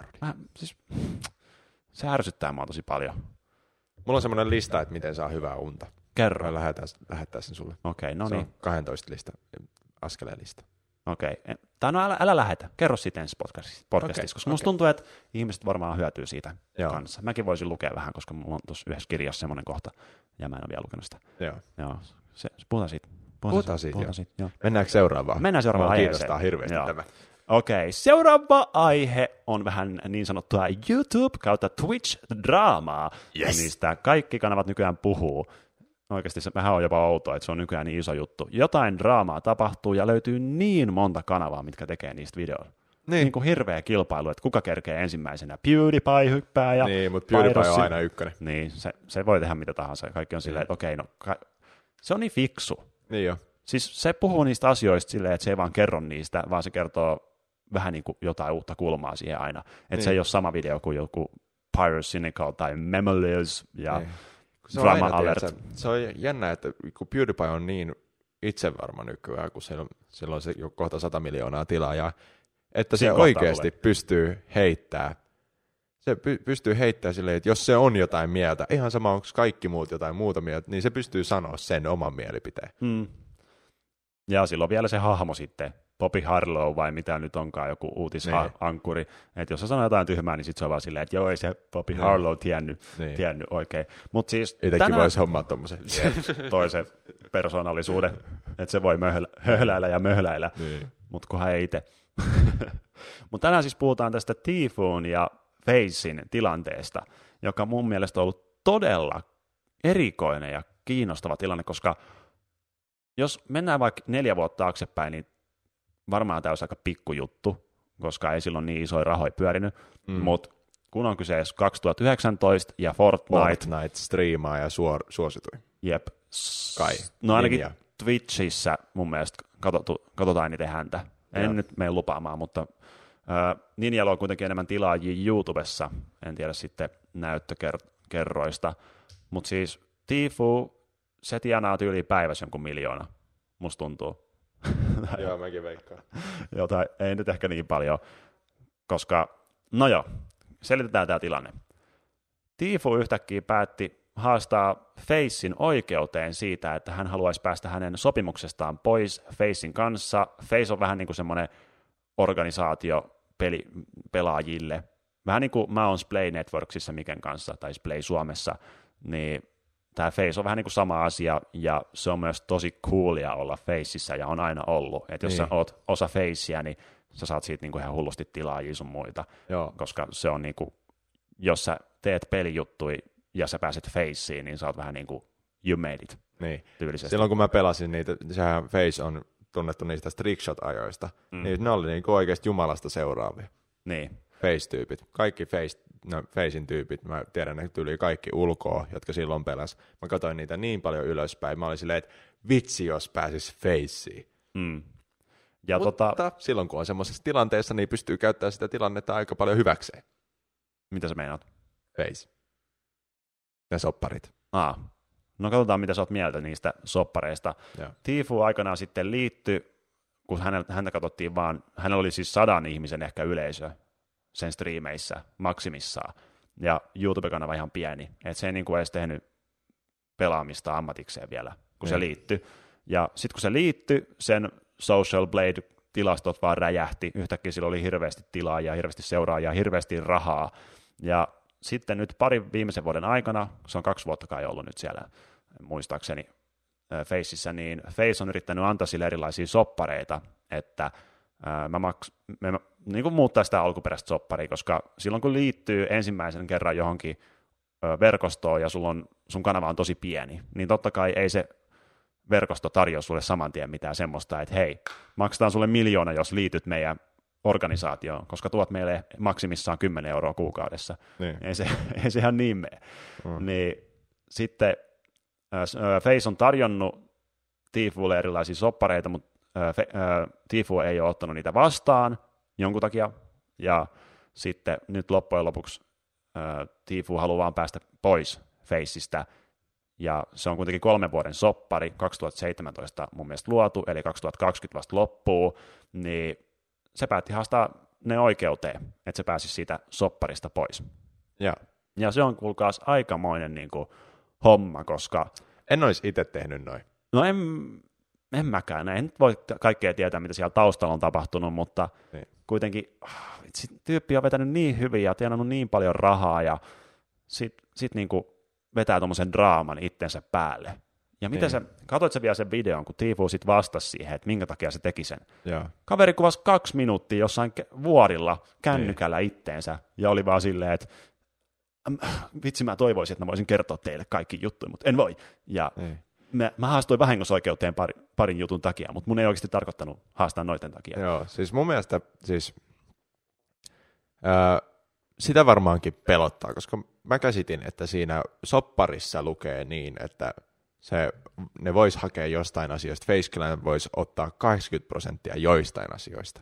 Se ärsyttää mua tosi paljon. Mulla on semmoinen lista, että miten saa hyvää unta. Kerro. Mä lähetän sen sulle. Okei, no niin. 12 lista, askeleen lista. Okei. Tai no älä lähetä. Kerro siitä ensi podcastissa, koska musta tuntuu, että ihmiset varmaan hyötyy siitä kanssa. Mäkin voisin lukea vähän, koska mulla on tuossa yhdessä kirjassa semmoinen kohta, ja mä en ole vielä lukenut sitä. Joo. Puhutaan siitä. Puhutaan siitä. Mennäänkö seuraavaan? Mennään seuraavaan aiheeseen. Kiinnostaa hirveästi tämä. Okei, seuraava aihe on vähän niin sanottua YouTube/Twitch-draamaa. Yes. Niistä kaikki kanavat nykyään puhuu. Oikeasti se vähän on jopa outoa, että se on nykyään niin iso juttu. Jotain draamaa tapahtuu ja löytyy niin monta kanavaa, mitkä tekee niistä videoita. Niin kuin hirveä kilpailu, että kuka kerkee ensimmäisenä. PewDiePie hyppää ja... Niin, mutta PewDiePie on aina ykkönen. Niin, se voi tehdä mitä tahansa. Kaikki on silleen, että se on niin fiksu. Niin jo. Siis se puhuu niistä asioista silleen, että se ei vaan kerro niistä, vaan se kertoo vähän niin kuin jotain uutta kulmaa siihen aina. Että niin. Se ei ole sama video kuin joku Pyrocynical tai Memolils ja niin. Drama Alert. Se on jännä, että kun PewDiePie on niin itsevarma nykyään, kun sillä on se kohta 100 miljoonaa tilaajaa, että se oikeasti pystyy heittämään. Se pystyy heittämään silleen, että jos se on jotain mieltä, ihan sama onko kaikki muut jotain muuta mieltä, niin se pystyy sanoa sen oman mielipiteen. Ja silloin vielä se hahmo sitten, Poppy Harlow vai mitä nyt onkaan, joku uutisankkuri, että jos se sanoo jotain tyhmää, niin sitten se on vaan silleen, että joo, ei se Poppy Harlow tiennyt oikein. Mut siis itsekin voisi hommaa tommoisen toisen persoonallisuuden, että se voi höhläillä, mutta kunhan ei itse. Mutta tänään siis puhutaan tästä Tfuen ja FaZen tilanteesta, joka mun mielestä on ollut todella erikoinen ja kiinnostava tilanne, koska jos mennään vaikka 4 vuotta taaksepäin, niin varmaan tämä olisi aika pikkujuttu, koska ei silloin niin isoja rahoja pyörinyt, mutta kun on kyseessä 2019 ja Fortnite striimaa ja suosituin. Jep. Kai. No ainakin Ninja. Twitchissä mun mielestä katsotaan niitä häntä. En nyt mene lupaamaan, mutta Ninjalla on kuitenkin enemmän tilaajia YouTubessa, en tiedä sitten näyttökerroista, mutta siis Tfue, se tienaa tyyliin päivässä jonkun 1 miljoona, musta tuntuu. Joo, mäkin veikkaan. Jotain, ei nyt ehkä niin paljon, koska, no joo, selitetään tämä tilanne. Tfue yhtäkkiä päätti haastaa FaZen oikeuteen siitä, että hän haluaisi päästä hänen sopimuksestaan pois FaZen kanssa. FaZe on vähän niin kuin semmoinen organisaatio pelaajille. Vähän niin kuin mä oon Splay Networksissa Miken kanssa tai Splay Suomessa, niin tämä FaZe on vähän niin kuin sama asia, ja se on myös tosi coolia olla FaZessa, ja on aina ollut. Että jos sä oot osa FaZea, niin sä saat siitä niin kuin ihan hullusti tilaajia sun muita, koska se on niin kuin, jos sä teet pelijuttui ja sä pääset FaZeen, niin sä oot vähän niin kuin you made it tyylisesti. Silloin kun mä pelasin niitä, sehän FaZe on tunnettu niistä trickshot-ajoista, niin ne oli niin kuin oikeasti jumalasta seuraavia. Niin. FaZe-tyypit. Kaikki FaZen tyypit, mä tiedän, ne tuli kaikki ulkoa, jotka silloin pelas. Mä katsoin niitä niin paljon ylöspäin, mä olin silleen, että vitsi, jos pääsis FaZeen. Mutta silloin, kun on semmoisessa tilanteessa, niin pystyy käyttämään sitä tilannetta aika paljon hyväkseen. Mitä sä meinaat? FaZe. Ne sopparit. No katsotaan, mitä sä oot mieltä niistä soppareista. Tfue aikanaan sitten liittyi, kun häntä katsottiin vaan, hänellä oli siis 100 ihmisen ehkä yleisö sen striimeissä maksimissaan, ja YouTube-kanava ihan pieni, että se ei niin kuin edes tehnyt pelaamista ammatikseen vielä, kun se liittyi. Ja sitten kun se liittyi, sen Social Blade-tilastot vaan räjähti, yhtäkkiä sillä oli hirveästi tilaajia, hirveästi seuraajia, hirveästi rahaa, ja sitten nyt parin viimeisen vuoden aikana, se on 2 vuotta kai ollut nyt siellä muistaakseni FaZessa, niin FaZe on yrittänyt antaa sille erilaisia soppareita, että me niin kuin muuttaa sitä alkuperäistä sopparia, koska silloin kun liittyy ensimmäisen kerran johonkin verkostoon ja sun kanava on tosi pieni, niin totta kai ei se verkosto tarjoa sulle saman tien mitään semmoista, että hei, maksetaan sulle 1 miljoona, jos liityt meidän organisaatioon, koska tuot meille maksimissaan 10 euroa kuukaudessa. Niin. Ei se ihan niin mene. Niin, sitten FaZe on tarjonnut Tfuelle erilaisia soppareita, mutta Tfue ei ole ottanut niitä vastaan jonkun takia, ja sitten nyt loppujen lopuksi Tfue haluaa vaan päästä pois FaZesta, ja se on kuitenkin 3 vuoden soppari, 2017 mun mielestä luotu, eli 2020 vasta loppuu, niin se päätti haastaa ne oikeuteen, että se pääsisi siitä sopparista pois. Ja se on kuulkaas aikamoinen niin kuin homma, koska... En olisi itse tehnyt noin. No en mäkään, en nyt voi kaikkea tietää, mitä siellä taustalla on tapahtunut, mutta kuitenkin tyyppi on vetänyt niin hyvin ja tienannut niin paljon rahaa, ja sit niinku vetää tuommoisen draaman itsensä päälle. Ja mitä sä, katsoit sä vielä sen videon, kun Tfue sit vastasi siihen, että minkä takia se teki sen. Ja. Kaveri kuvasi 2 minuuttia jossain vuorilla kännykällä itteensä, ja oli vaan silleen, että vitsi, mä toivoisin, että mä voisin kertoa teille kaikki juttuja, mutta en voi. Ja... Mä haastoin vahingosoikeuteen parin jutun takia, mutta mun ei oikeasti tarkoittanut haastaa noiden takia. Joo, siis mun mielestä sitä varmaankin pelottaa, koska mä käsitin, että siinä sopparissa lukee niin, että ne vois hakea jostain asioista, FaZe Clan voisi ottaa 80% joistain asioista,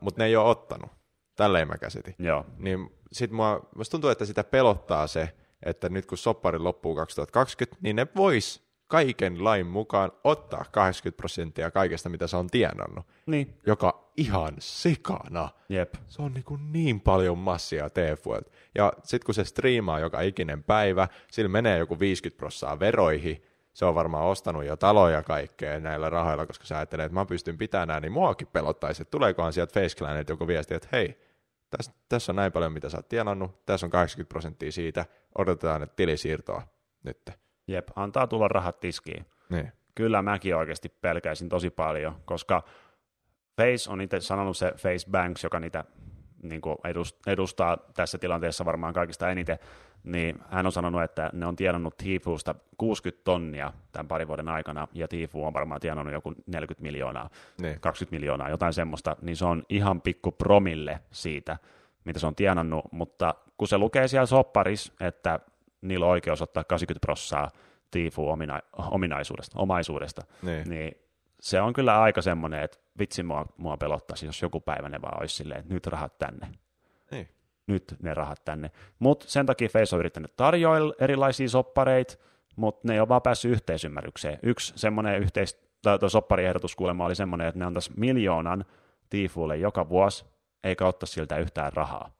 mutta ne ei ole ottanut. Tälleen mä käsitin. Joo. Niin sit musta tuntuu, että sitä pelottaa se, että nyt kun soppari loppuu 2020, niin ne vois kaiken lain mukaan ottaa 80% kaikesta, mitä sä on tienannut, joka ihan sikana. Jep. Se on niin paljon massia Tfuelta. Ja sit kun se striimaa joka ikinen päivä, sillä menee joku 50% veroihin, se on varmaan ostanut jo taloja kaikkea näillä rahoilla, koska sä ajattelee, että mä pystyn pitämään nää, niin muakin pelottaisi, että tuleekohan sieltä FaZe Clanilta joku viesti, että hei, tässä on näin paljon, mitä sä oot tienannut, tässä on 80% siitä, odotetaan nyt tilisiirtoa nyt. Jep, antaa tulla rahat tiskiin. Niin. Kyllä mäkin oikeasti pelkäisin tosi paljon, koska FaZe on itse sanonut se FaZe Banks, joka niitä niin kuin edustaa tässä tilanteessa varmaan kaikista eniten, niin hän on sanonut, että ne on tienannut Tfuesta 60 tonnia tämän parin vuoden aikana, ja Tfue on varmaan tienannut joku 40 miljoonaa, ne. 20 miljoonaa, jotain semmoista, niin se on ihan pikku promille siitä, mitä se on tienannut, mutta kun se lukee siellä sopparissa, että niillä on oikeus ottaa 80% Tfue omaisuudesta, niin se on kyllä aika semmoinen, että vitsi mua pelottaisi, jos joku päivä ne vaan olisi silleen, että nyt rahat tänne. Niin. Nyt ne rahat tänne. Mutta sen takia FaZe on yrittänyt tarjoilla erilaisia soppareita, mutta ne ei ole vaan päässyt yhteisymmärrykseen. Yksi semmoinen soppariehdotus kuulemma oli semmoinen, että ne antaisi 1 000 000 Tfuelle joka vuosi, eikä ottaisi siltä yhtään rahaa.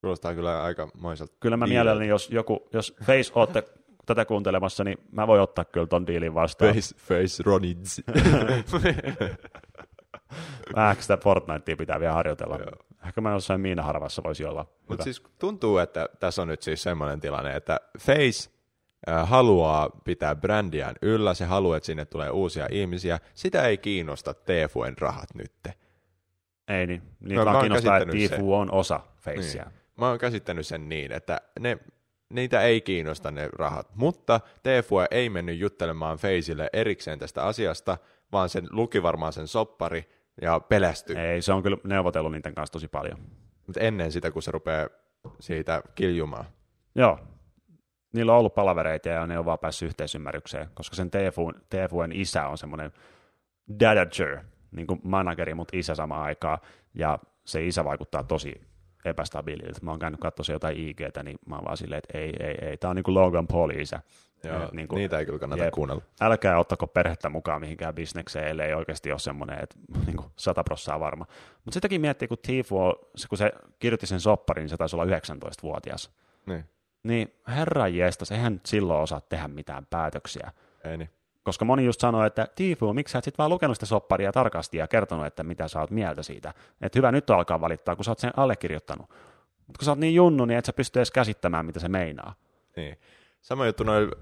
Kuulostaa kyllä aika maiselta. Kyllä mä mielelläni, jos FaZe ootte tätä kuuntelemassa, niin mä voin ottaa kyllä ton diilin vastaan. FaZe Ronins. Vähän sitä Fortnitea pitää vielä harjoitella. Joo. Ehkä mä jossain miinaharvassa voisi olla. Mutta siis tuntuu, että tässä on nyt siis semmoinen tilanne, että FaZe haluaa pitää brändiään yllä, se haluaa, että sinne tulee uusia ihmisiä. Sitä ei kiinnosta Tfuen rahat nytte. Ei niin. Niitä vaan kiinnostaa, että Tfue on osa FaZea. Niin. Mä oon käsittänyt sen niin, että niitä ei kiinnosta ne rahat, mutta Tfue ei mennyt juttelemaan FaZelle erikseen tästä asiasta, vaan sen luki varmaan sen soppari ja pelästyi. Ei, se on kyllä neuvotellut niiden kanssa tosi paljon. Mutta ennen sitä, kun se rupeaa siitä kiljumaan. Joo, niillä on ollut palavereita ja ne on vaan päässyt yhteisymmärrykseen, koska sen Tfuen isä on semmoinen dadager, niin kuin manageri, mutta isä samaan aikaan, ja se isä vaikuttaa tosi epästabiililta. Mä oon käynyt katsomaan jotain IGtä, niin mä oon vaan silleen, että ei, tää on niinku Logan Paulin isä. Joo, niin kuin, niitä ei kyllä kannata kuunnella. Älkää ottako perhettä mukaan mihinkään bisnekseen, ellei oikeasti ole semmoinen, että niin 100% varma. Mutta sitäkin miettii, kun Tfue, kun se kirjoitti sen sopparin, niin se taisi olla 19-vuotias. Niin herranjestas, eihän nyt silloin osaa tehdä mitään päätöksiä. Ei niin. Koska moni just sanoi, että Tfue, miksi sä et sit vaan lukenut sitä sopparia tarkasti ja kertonut, että mitä sä oot mieltä siitä. Että hyvä, nyt alkaa valittaa, kun sä oot sen allekirjoittanut. Mutta kun sä oot niin junnu, niin et sä pysty edes käsittämään, mitä se meinaa. Niin. Sama juttu noilla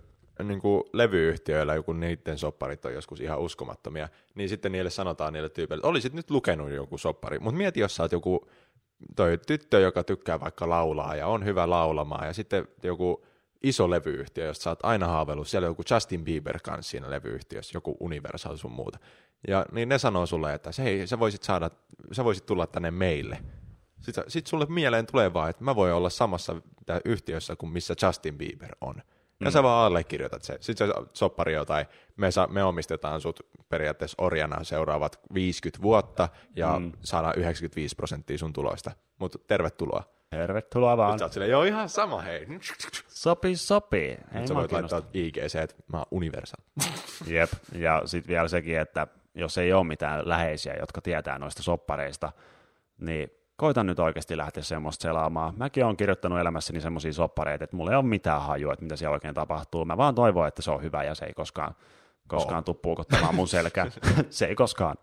niin kuin levyyhtiöillä, kun niiden sopparit on joskus ihan uskomattomia, niin sitten niille sanotaan niille tyypeille, että olisit nyt lukenut joku soppari, mutta mieti, jos sä oot joku toi tyttö, joka tykkää vaikka laulaa ja on hyvä laulamaan, ja sitten joku iso levyyhtiö, josta sä oot aina haaveillut, siellä on joku Justin Bieber kanssa siinä levyyhtiössä, joku Universal sun muuta. Ja niin ne sanoo sulle, että hei, sä voisit tulla tänne meille. Sit sulle mieleen tulee vaan, että mä voin olla samassa yhtiössä kuin missä Justin Bieber on. Ja sä vaan allekirjoitat se. Sit sä soppari jotain, me omistetaan sut periaatteessa orjana seuraavat 50 vuotta ja saadaan 95% sun tuloista. Mutta tervetuloa. Tervetuloa vaan. Nyt sä oot silleen, joo ihan sama hei. Sopii. Nyt sä voit laittaa IGC, että mä oon Universal. Jep, ja sit vielä sekin, että jos ei ole mitään läheisiä, jotka tietää noista soppareista, niin koitan nyt oikeasti lähteä semmoista selaamaan. Mäkin oon kirjoittanut elämässäni semmoisia soppareita, että mulla ei ole mitään hajua, että mitä siellä oikein tapahtuu. Mä vaan toivon, että se on hyvä ja se ei koskaan tuu puukottamaan mun selkään. Se ei koskaan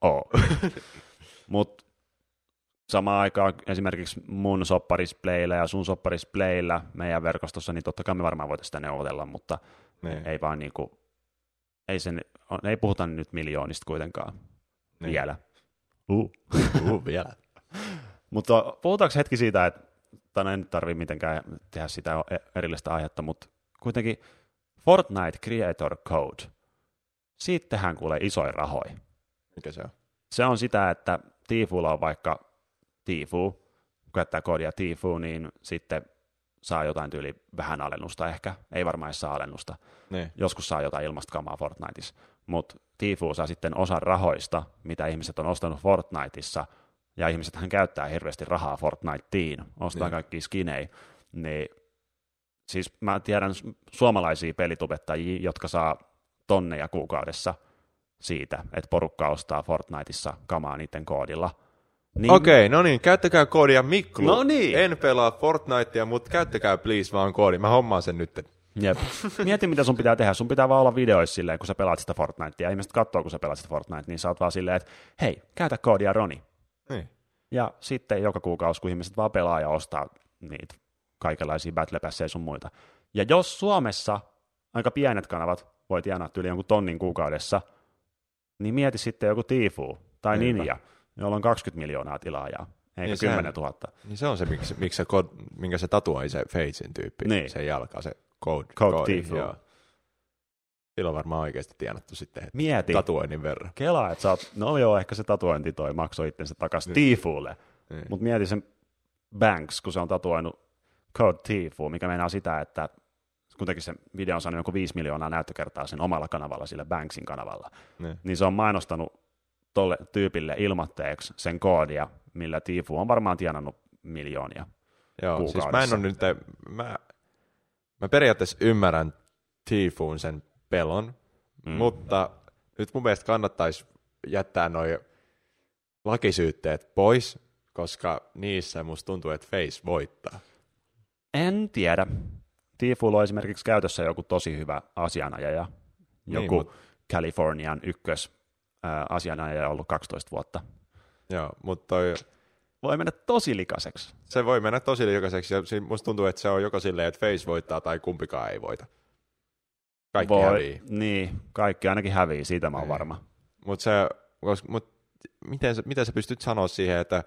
oo. Mut samaan aikaan esimerkiksi mun sopparisplailla ja sun sopparisplailla meidän verkostossa, niin totta kai me varmaan voitaisiin sitä neuvotella, mutta ne. Ei vaan niinku, ei puhuta nyt miljoonista kuitenkaan. Ne. Vielä. Vielä. Mutta puhutaanko hetki siitä, että en nyt tarvitse mitenkään tehdä sitä erillistä aihetta, mutta kuitenkin Fortnite Creator Code, siitä tehdään kuulee isoin rahoi. Mikä se on? Se on sitä, että Tfuella on vaikka Tfue, kun käyttää koodia Tfue, niin sitten saa jotain tyyli vähän alennusta ehkä, ei varmaan edes saa alennusta. Niin. Joskus saa jotain ilmasta kamaa Fortniteissa, mutta Tfue saa sitten osan rahoista, mitä ihmiset on ostanut Fortniteissa, ja ihmisethän käyttää hirveästi rahaa Fortniteen, ostaa kaikki skinejä, niin siis mä tiedän suomalaisia pelitubettajia, jotka saa tonneja kuukaudessa siitä, että porukka ostaa Fortniteissa kamaa niiden koodilla. Niin. Okei, no niin, käyttäkää koodia Miklu. No niin. En pelaa Fortnitea, mutta käyttäkää please vaan koodi. Mä hommaan sen nyt. Jep. Mieti, mitä sun pitää tehdä. Sun pitää vaan olla videoissa silleen, kun sä pelaat sitä Fortnitea. Ihmiset katsoo, kun sä pelaat sitä Fortnitea, niin sä oot vaan silleen, että hei, käytä koodia Roni. Niin. Ja sitten joka kuukausi, kun ihmiset vaan pelaa ja ostaa niitä kaikenlaisia battle passeja sun muita. Ja jos Suomessa aika pienet kanavat voi tienaa yli jonkun tonnin kuukaudessa, niin mieti sitten joku Tfue tai Ninja, jolla on 20 miljoonaa tilaajaa. Eikä 10 000. Niin se on se, minkä se tatuoi se FaZen tyyppi. Niin. Sen jalkaa se Code Tfue. Sillä on varmaan oikeasti tienattu sitten tatuoinnin verran. Kelaa, että sä oot, no joo, ehkä se tatuointi toi maksoi itsensä takaisin Tfuelle. Niin. Mutta mieti sen Banks, kun se on tatuoinut Code Tfue, mikä meinaa sitä, että kuitenkin se video on saanut joku 5 miljoonaa näyttökertaa sen omalla kanavalla, sillä Banksin kanavalla. Niin se on mainostanut tolle tyypille ilmatteeksi sen koodia, millä Tfue on varmaan tienannut miljoonia. Joo, siis mä en ole nyt, mä periaatteessa ymmärrän Tfuen sen pelon, mutta nyt mun mielestä kannattaisi jättää noi lakisyytteet pois, koska niissä musta tuntuu, että FaZe voittaa. En tiedä. Tfuella on esimerkiksi käytössä joku tosi hyvä asianajaja, joku niin, Californian ykkösasianajaja ollut 12 vuotta. Joo, mutta toi voi mennä tosi likaiseksi. Se voi mennä tosi likaiseksi, ja musta tuntuu, että se on joko silleen, että FaZe voittaa tai kumpikaan ei voita. Kaikki hävii. Niin, kaikki ainakin hävii, siitä mä oon varma. Mutta miten sä pystyt sanoa siihen, että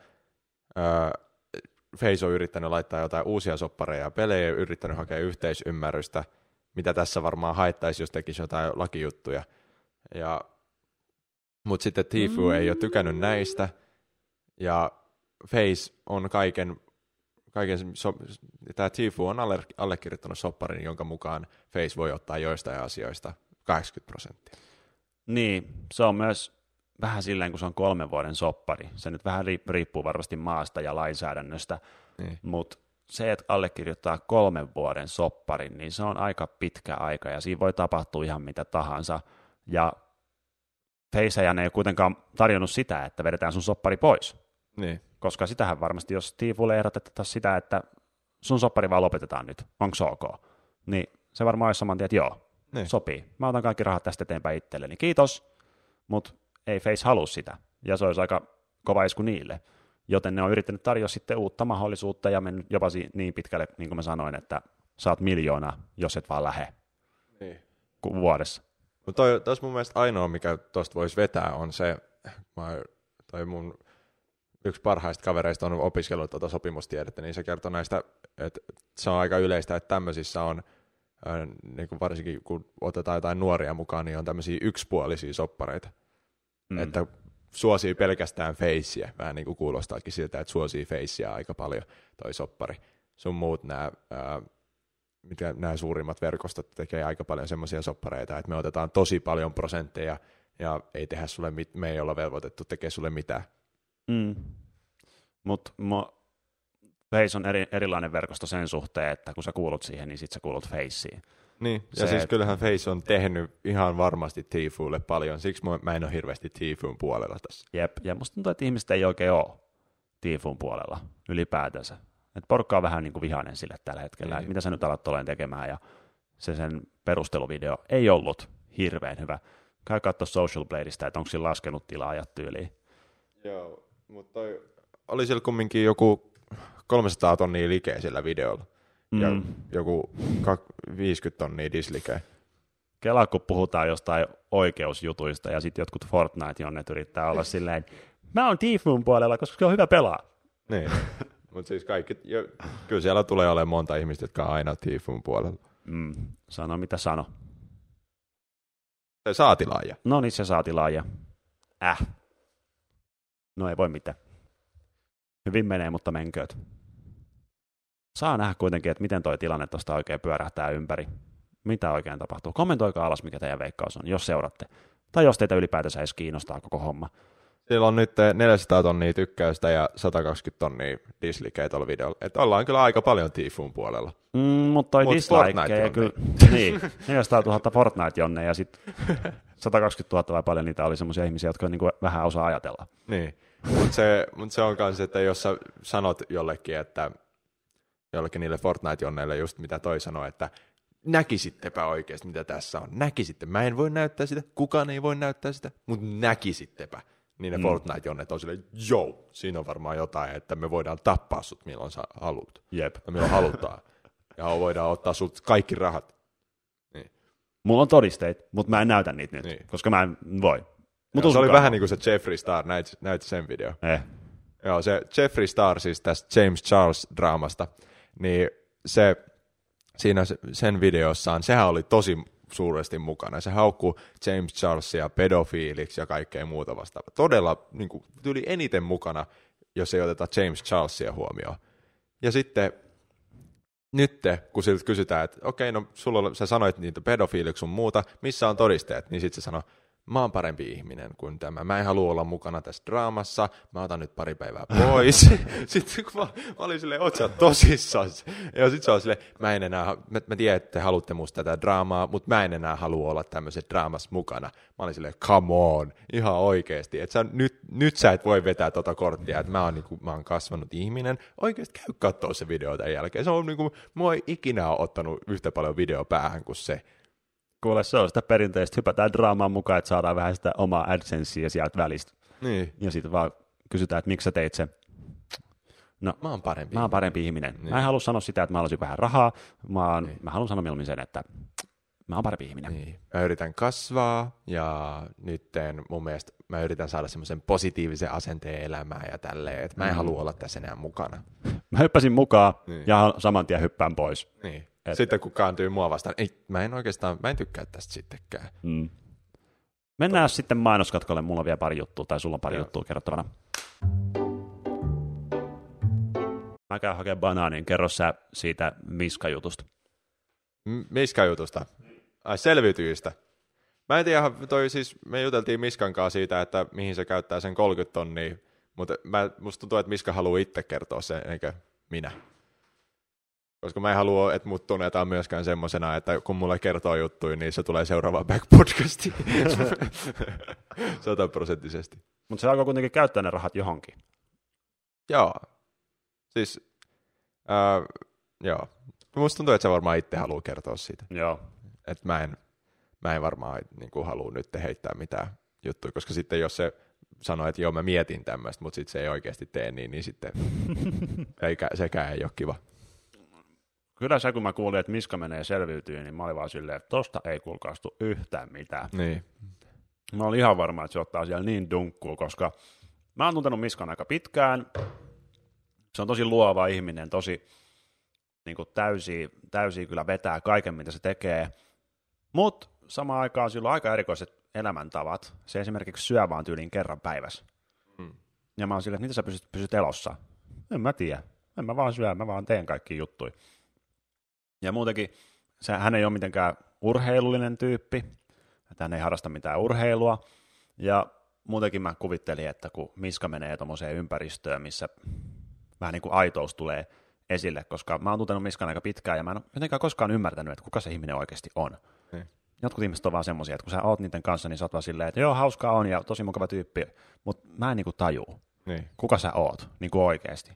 FaZe on yrittänyt laittaa jotain uusia soppareja pelejä, yrittänyt hakea yhteisymmärrystä, mitä tässä varmaan haittaisi, jos tekisi jotain lakijuttuja. Mutta sitten Tfue ei ole tykännyt näistä, ja FaZe on tämä Tfue on allekirjoittanut sopparin, jonka mukaan FaZe voi ottaa joistain asioista 80%. Niin, se on myös vähän silleen, kun se on 3 vuoden soppari. Se nyt vähän riippuu varmasti maasta ja lainsäädännöstä, mutta se, että allekirjoittaa 3 vuoden sopparin, niin se on aika pitkä aika, ja siinä voi tapahtua ihan mitä tahansa, ja FaZehän ei kuitenkaan tarjonnut sitä, että vedetään sun soppari pois. Niin. Koska sitähän varmasti, jos Tfuelle ehdotettaisiin sitä, että sun soppari vaan lopetetaan nyt, onko se ok, niin se varmaan olisi saman tien, että joo, niin sopii. Mä otan kaikki rahat tästä eteenpäin itselleni, kiitos, mutta ei FaZe halua sitä, ja se olisi aika kova isku niille, joten ne on yrittänyt tarjoa sitten uutta mahdollisuutta ja mennyt jopa niin pitkälle, niin kuin mä sanoin, että saat 1 miljoonaa, jos et vaan lähe vuodessa. Mutta tuossa mun mielestä ainoa, mikä tuosta voisi vetää, on se, toi mun yksi parhaista kavereista on opiskellut tuota sopimustiedettä, niin se kertoo näistä, että se on aika yleistä, että tämmöisissä on, niin kuin varsinkin kun otetaan jotain nuoria mukaan, niin on tämmöisiä yksipuolisia soppareita, että suosii pelkästään FaZea, vähän niin kuin kuulostaakin siltä, että suosii FaZea aika paljon toi soppari. Sun muut nämä suurimmat verkostot tekee aika paljon semmoisia soppareita, että me otetaan tosi paljon prosentteja ja ei tehdä sulle, me ei olla velvoitettu tekemään sulle mitään. Mutta FaZe on erilainen verkosto sen suhteen, että kun sä kuulut siihen, niin sit sä kuulut FaZeen. Niin, ja siis kyllähän FaZe on tehnyt ihan varmasti Tfuelle paljon, siksi mä en ole hirveästi Tfuen puolella tässä. Jep, ja musta tuntuu, että ihmiset ei oikein ole Tfuen puolella ylipäätänsä. Et porukka on vähän niin kuin vihainen sille tällä hetkellä, että mitä sä nyt alat olen tekemään, ja se sen perusteluvideo ei ollut hirveän hyvä. Käy katsoa Social Bladeista, että onko siinä laskenut tilaa ja tyyliin. Joo. Mutta oli siellä kumminkin joku 300 tonnia likeä sillä videolla ja joku 50 tonnia dislikeä. Kela, kun puhutaan jostain oikeusjutuista ja sitten jotkut Fortnite-jonnet yrittää olla silleen, mä oon Tfuen puolella, koska se on hyvä pelaa. Niin, mutta siis kaikki, kyllä siellä tulee olemaan monta ihmistä, jotka on aina Tfuen puolella. Sano mitä sano. Se saa tilaaja. No niin, se saa tilaaja. No ei voi mitään. Hyvin menee, mutta menkööt. Saa nähdä kuitenkin, että miten toi tilanne tuosta oikein pyörähtää ympäri. Mitä oikein tapahtuu? Kommentoikaa alas, mikä teidän veikkaus on, jos seuraatte. Tai jos teitä ylipäätänsä edes kiinnostaa koko homma. Siellä on nyt 400 tonnia tykkäystä ja 120 tonnia dislikeä tuolla videolla. Että ollaan kyllä aika paljon Tfuen puolella. Mutta toi dislikeä kyllä. Niin, 400 000 Fortnite-jonne ja sitten 120 000 vai paljon niitä oli semmoisia ihmisiä, jotka niinku vähän osaa ajatella. Niin. Mutta se on kans, että jos sä sanot jollekin, että jollekin niille Fortnite-jonneille just mitä toi sanoi, että näkisittepä oikeasti mitä tässä on, näkisitte, mä en voi näyttää sitä, kukaan ei voi näyttää sitä, mutta näkisittepä, niin ne Fortnite-jonnet on silleen, joo, siinä on varmaan jotain, että me voidaan tappaa sut milloin sä haluut, ja milloin halutaan, ja voidaan ottaa sut kaikki rahat. Niin. Mulla on todisteet, mutta mä en näytä niitä nyt, koska mä en voi. Se oli vähän niin kuin se Jeffrey Star, näit sen video. Joo, se Jeffrey Star siis tästä James Charles-draamasta, niin se siinä sen videossaan, sehän oli tosi suuresti mukana. Se haukkuu James Charlesia pedofiiliksi ja kaikkea muuta vastaavaa. Todella niin kuin, tuli eniten mukana, jos ei oteta James Charlesia huomioon. Ja sitten nyt, kun siltä kysytään, että okei, no sulla, sä sanoit niitä pedofiiliksi sun muuta, missä on todisteet, niin sitten se sanoi, mä oon parempi ihminen kuin tämä. Mä en halua olla mukana tässä draamassa. Mä otan nyt pari päivää pois. Sitten kun mä olin silleen, oot sä tosissas? Ja sitten se on silleen, mä tiedän, että te haluatte musta tätä draamaa, mutta mä en enää halua olla tämmöisessä draamassa mukana. Mä olin silleen, come on, ihan oikeesti. Et sä, nyt sä et voi vetää tota korttia, että mä oon kasvanut ihminen. Oikeesti käy kattoo se video tämän jälkeen. Se on niinku, mua ei ikinä ole ottanut yhtä paljon video päähän kuin se. Kuule, se on sitä perinteistä, hypätään draamaan mukaan, että saadaan vähän sitä omaa AdSensea sieltä välistä. Niin. Ja sitten vaan kysytään, että miksi sä teit sen. No, mä oon parempi ihminen. Niin. Mä en halua sanoa sitä, että mä haluaisin vähän rahaa, niin. Mä haluan sanoa mieluummin sen, että mä oon parempi ihminen. Niin. Mä yritän kasvaa ja nyt mun mielestä mä yritän saada semmoisen positiivisen asenteen elämään ja tälleen, että mä en halua olla tässä enää mukana. Mä hyppäsin mukaan ja saman tien hyppään pois. Niin. Sitten kun kaantyy mua vastaan, mä en tykkää tästä sittenkään. Mm. Mennään sitten mainoskatkolle, mulla on vielä pari juttua, tai sulla on pari juttua kerrottavana. Mä käyn hakemaan banaanin, kerro sä siitä Miska-jutusta. Miska-jutusta? Ai selviytyjistä. Mä en tiedä, me juteltiin Miskan kanssa siitä, että mihin se käyttää sen 30 tonnia, mutta musta tuntuu, että Miska haluaa itse kertoa sen, eikä minä. Koska mä en halua, että mut tunnetaan myöskään semmosena, että kun mulle kertoo juttuja, niin se tulee seuraavaan Back podcastiin 100%. Mutta se alkoi kuitenkin käyttää ne rahat johonkin. Joo. Siis, joo. Musta tuntuu, että se varmaan itse haluaa kertoa siitä. Joo. Että mä en varmaan niinku halua nyt heittää mitään juttuja, koska sitten jos se sanoo, että joo mä mietin tämmöistä, mutta sitten se ei oikeasti tee niin sitten sekään ei ole kiva. Kyllä se, kun mä kuulin, että Miska menee selviytyy, niin mä olin vaan silleen, että tosta ei kulkaistu yhtään mitään. Niin. Mä olin ihan varma, että se ottaa siellä niin dunkkuu, koska mä oon tuntenut Miskan aika pitkään. Se on tosi luova ihminen, tosi niin kuin täysiä kyllä vetää kaiken, mitä se tekee. Mutta samaan aikaan sillä on aika erikoiset elämäntavat. Se esimerkiksi syö vaan tyyliin kerran päivässä. Mm. Ja mä oon silleen, että miten sä pysyt elossa? En mä tiedä. En mä vaan syö, mä vaan teen kaikkia juttuja. Ja muutenkin, hän ei ole mitenkään urheilullinen tyyppi, että hän ei harrasta mitään urheilua, ja muutenkin mä kuvittelin, että kun Miska menee tommoseen ympäristöön, missä vähän niin kuin aitous tulee esille, koska mä oon tuntenut Miskan aika pitkään, ja mä en ole jotenkaan koskaan ymmärtänyt, että kuka se ihminen oikeasti on. Niin. Jotkut ihmiset on vaan semmoisia, että kun sä oot niiden kanssa, niin sä oot vaan silleen, että joo, hauskaa on, ja tosi mukava tyyppi, mutta mä en niin kuin tajuu, kuka sä oot, niin kuin oikeasti.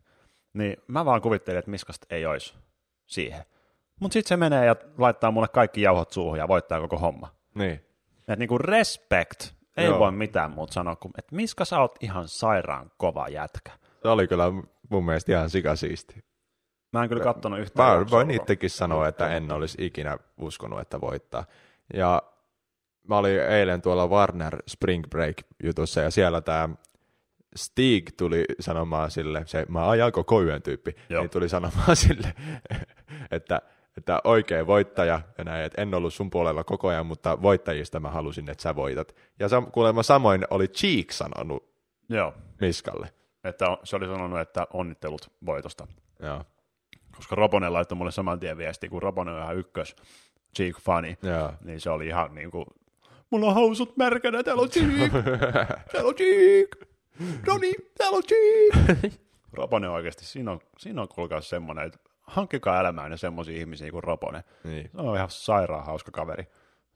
Niin mä vaan kuvittelin, että Miskasta ei olisi siihen. Mutta sitten se menee ja laittaa mulle kaikki jauhot suuhun ja voittaa koko homma. Niin. Että niinku respect, ei joo. Voi mitään muuta sanoa, että Miska sä oot ihan sairaan kova jätkä. Se oli kyllä mun mielestä ihan sikasiisti. Mä en kyllä kattonut yhtään. Mä voin itsekin sanoa, että en olisi ikinä uskonut, että voittaa. Ja mä olin eilen tuolla Warner Spring Break jutussa ja siellä tää Stig tuli sanomaan sille, se mä ajan K-yön tyyppi, niin tuli sanomaan sille, että oikein voittaja, ja näin, että en ollut sun puolella koko ajan, mutta voittajista mä halusin, että sä voitat. Ja kuulemma samoin oli Cheek sanonut Miskalle. Että se oli sanonut, että onnittelut voitosta. Joo. Koska Roponen laittoi mulle saman tien viesti, kun Roponen on ihan ykkös Cheek-fani, niin se oli ihan niin kuin, mulla on housut märkänä, täällä on Cheek, täällä on Cheek. No niin, täällä on Cheek. Roponen oikeasti, siinä on kuulkaa semmoinen, että hankkikaa elämään ne semmoisia ihmisiä kuin Roponen. Niin. Se on ihan sairaan hauska kaveri.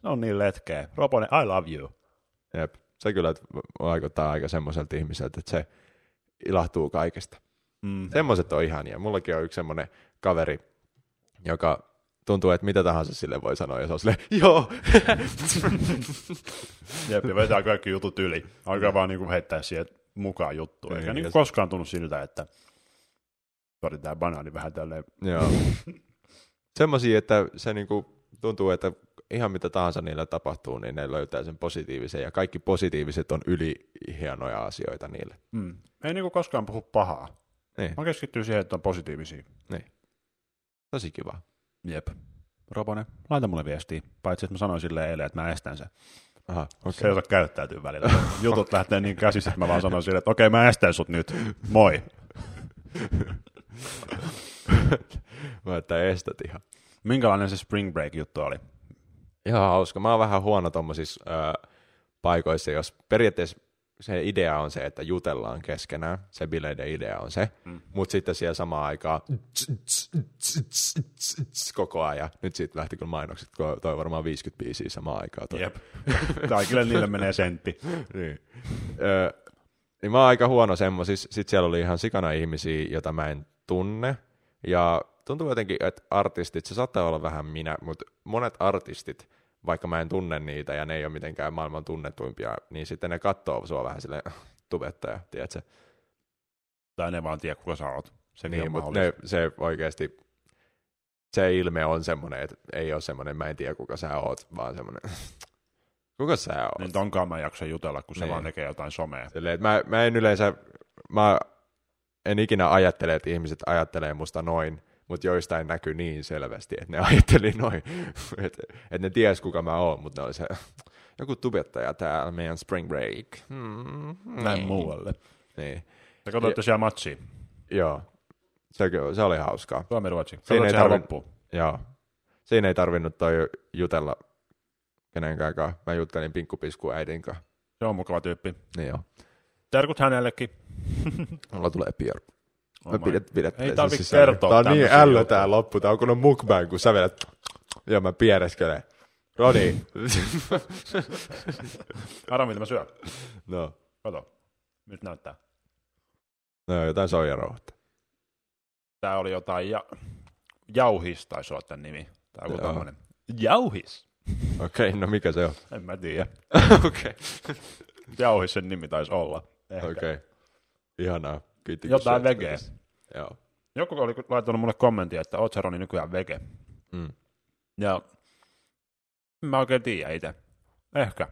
Se on niin letkeä. Roponen, I love you. Jep, se kyllä vaikuttaa aika semmoiselta ihmiseltä, että se ilahtuu kaikesta. Mm. Semmoiset on ihania. Mullakin on yksi semmoinen kaveri, joka tuntuu, että mitä tahansa sille voi sanoa, ja se on silleen, joo. Jep, ja vetää kaikki jutut yli. Alkaa vaan niinku heittää siihen mukaan juttuun. Eikä niinku koskaan tunnu siltä, että sori, tää banaani vähän tälleen. Joo. Semmoisia, että se niinku tuntuu, että ihan mitä tahansa niillä tapahtuu, niin ne löytää sen positiivisen, ja kaikki positiiviset on ylihienoja asioita niille. Mm. Ei niinku koskaan puhu pahaa. Niin. Mä keskittyy siihen, että on positiivisia. Niin. Tosi kiva. Jep. Roponen, laita mulle viestiä, paitsi että mä sanoin silleen eilen, että mä estän sen. Aha, okay. Se ei osaa käyttäytyä välillä. Jutut lähtee niin käsissä, että mä vaan sanon silleen, että okei, mä estän sut nyt. Moi. Mä että estät ihan. Minkälainen se Spring Break-juttu oli? Ihan hauska. Mä oon vähän huono tommosissa paikoissa, jos periaatteessa se idea on se, että jutellaan keskenään. Se bileiden idea on se. Mm. Mutta sitten siellä samaan aikaan koko ajan. Nyt siitä lähti kyllä mainokset, kun toi varmaan 50 biisiä samaan aikaan. Jep. Kaikille niille menee sentti. Niin. Niin mä oon aika huono semmosissa. Sitten siellä oli ihan sikana ihmisiä, jota mä en tunne. Ja tuntuu jotenkin, että artistit, se saattaa olla vähän minä, mutta monet artistit, vaikka mä en tunne niitä ja ne ei ole mitenkään maailman tunnetuimpia, niin sitten ne kattoo sua vähän silleen tubettaja, tiedätkö? Tai ne vaan tiedä, kuka sä oot. Niin, mutta se oikeasti, se ilme on semmoinen, että ei ole semmoinen, mä en tiedä, kuka sä oot, vaan semmoinen, kuka sä oot? Niin tonkaan mä jaksan jutella, kun se vaan tekee jotain somea. Silleen, että mä en yleensä, mä en ikinä ajattele, että ihmiset ajattelee musta noin, mutta joistain näkyy niin selvästi, että ne ajatteli noin, että ne ties kuka mä oon, mutta ne oli se joku tubettaja täällä meidän Spring Break. Näin muualle. Niin. Sä katsoitte siellä matsia. Joo, se oli hauskaa. Suomi-Ruotsi. Joo. Siinä ei tarvinnut toi jutella kenenkäänkaan. Mä juttelin Pinkkupisku äidinkaan. Se on mukava tyyppi. Niin joo. Terkut hänellekin. Mulla tulee Pierre. Oh ei tarvitse kertoa. Tää on niin ällö tää loppu. Tää on kun on mukbang, kun sä vedät ja mä piereskelen. Roni. Arvo, mitä mä syön. No. Kato. Nyt näyttää. No jotain soijarouhetta. Tää oli jotain jauhis taisi olla tän nimi. Tää on joku tommonen. Jauhis? Okei, no mikä se on? En mä tiedä. Okei. Jauhis sen nimi taisi olla. Okei. Ihanaa. Jotain vegeä. Joo. Joku oli laittanut mulle kommentin, että oot sä Roni nykyään vege. Mm. Ja mä oikein tiedä itse. Ehkä.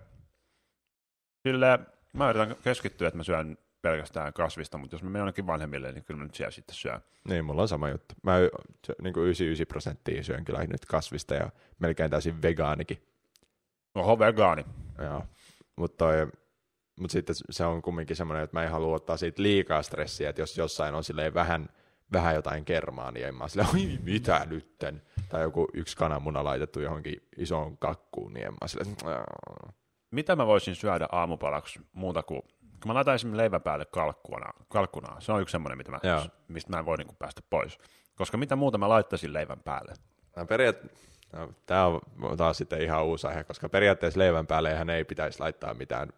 Silleen mä yritän keskittyä, että mä syön pelkästään kasvista, mutta jos mä menen jonnekin vanhemmille, niin kyllä mä nyt siellä sitten syön. Niin, mulla on sama juttu. Mä niin kuin 99% syön kyllä nyt kasvista ja melkein täysin vegaanikin. Oho, vegaani. Joo, mutta mutta sitten se on kumminkin semmoinen, että mä en halua ottaa siitä liikaa stressiä, että jos jossain on silleen vähän jotain kermaa, niin en mä silleen, oi mitä nytten? Tai joku yksi kananmuna laitettu johonkin isoon kakkuun, niin en mä silleen. Mitä mä voisin syödä aamupalaksi muuta kuin, kun mä laitan esimerkiksi leivän päälle kalkkunaa, se on yksi semmoinen, mistä mä en voi niin kuin päästä pois. Koska mitä muuta mä laittaisin leivän päälle? Tämä on taas sitten ihan uusi aihe, koska periaatteessa leivän päälle hän ei pitäisi laittaa mitään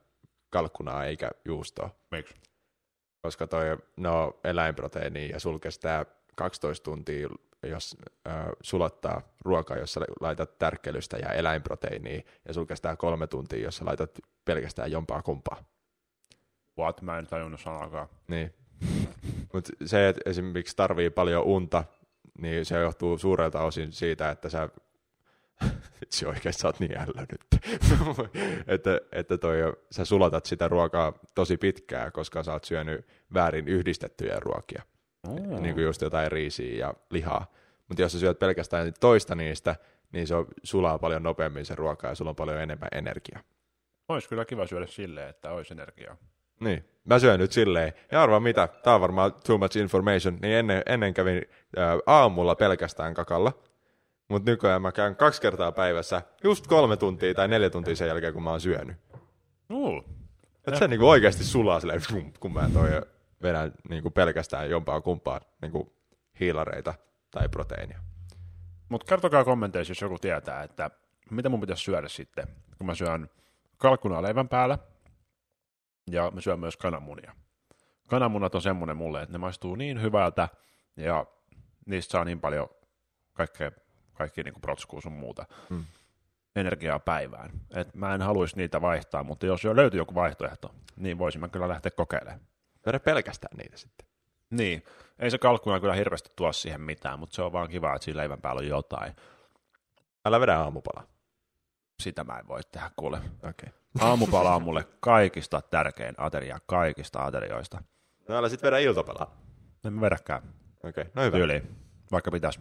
kalkkunaa eikä juustoa. Miksi? Koska toi eläinproteiini ja sulkee sitä 12 tuntia, jos sulattaa ruokaa, jos laitat tärkkelystä ja eläinproteiiniä, ja sulkee sitä 3 tuntia, jos laitat pelkästään jompaa kumpaa. What? Mä en tajunnut sanakaan. Niin. Mut se, että esimerkiksi tarvii paljon unta, niin se johtuu suurelta osin siitä, että sä vitsi oikeesti sä oot niin ällö nyt, että sä sulatat sitä ruokaa tosi pitkään, koska sä oot syönyt väärin yhdistettyjä ruokia, niin kuin just jotain riisiä ja lihaa. Mutta jos sä syöt pelkästään toista niistä, niin se sulaa paljon nopeammin se ruokaa ja sulla on paljon enemmän energiaa. Ois kyllä kiva syödä silleen, että ois energiaa. Niin, mä syön nyt silleen, ja arvaa mitä, tää on varmaan too much information, niin ennen kävin aamulla pelkästään kakalla. Mutta nykyään mä käyn 2 kertaa päivässä just 3 tuntia tai 4 tuntia sen jälkeen, kun mä oon syönyt. Että se niinku oikeasti sulaa silleen, kun mä vedän niinku pelkästään jompaa kumpaa niinku hiilareita tai proteiinia. Mutta kertokaa kommenteissa, jos joku tietää, että mitä mun pitäisi syödä sitten, kun mä syön kalkkunaa leivän päällä ja mä syön myös kananmunia. Kananmunat on semmoinen mulle, että ne maistuu niin hyvältä ja niistä saa niin paljon kaikki niinku protskuu sun muuta energiaa päivään. Et mä en haluaisi niitä vaihtaa, mutta jos jo löytyy joku vaihtoehto, niin voisin mä kyllä lähteä kokeilemaan. Syödä pelkästään niitä sitten. Niin, ei se kalkkuna kyllä hirveästi tuo siihen mitään, mutta se on vaan kiva, että siinä leivän päällä on jotain. Älä vedä aamupalaa. sitä mä en voi tehdä, kuule. Okay. Aamupala on mulle kaikista tärkein ateria, kaikista aterioista. No älä sit vedä iltapalaa. En mä vedäkään. Okei, no hyvä. Tyyliin, vaikka pitäisi.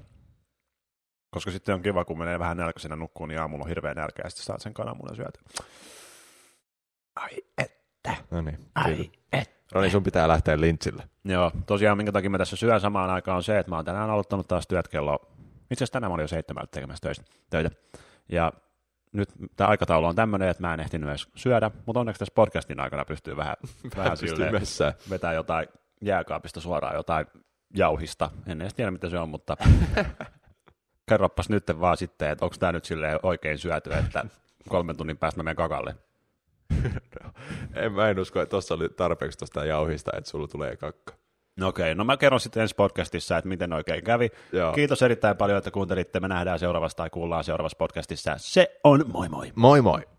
Koska sitten on kiva, kun menee vähän nälkäisenä nukkuun, niin aamulla on hirveä nälkä, ja sitten saat sen kananmunan syötä. Ai että. No niin. Ai että. No niin, sun pitää lähteä lintsille. Joo, tosiaan minkä takia mä tässä syön samaan aikaan on se, että mä oon tänään aloittanut taas työt kello, itse asiassa tänään mä olin jo 7 tekemässä töitä. Ja nyt tämä aikataulu on tämmöinen, että mä en ehtinyt edes syödä, mutta onneksi tässä podcastin aikana pystyy vähän silleen vetää jotain jääkaapista suoraan jotain jauhista. En edes tiedä, mitä se on, mutta kerroppas nyt vaan sitten, että onko tämä nyt silleen oikein syöty, että 3 tunnin päästä mä menen kakalle. No, en usko, että tuossa oli tarpeeksi tuosta jauhista, että sulla tulee kakka. No okei, no mä kerron sitten ensi podcastissa, että miten oikein kävi. Joo. Kiitos erittäin paljon, että kuuntelitte. Me nähdään seuraavassa tai kuullaan seuraavassa podcastissa. Se on moi moi. Moi moi.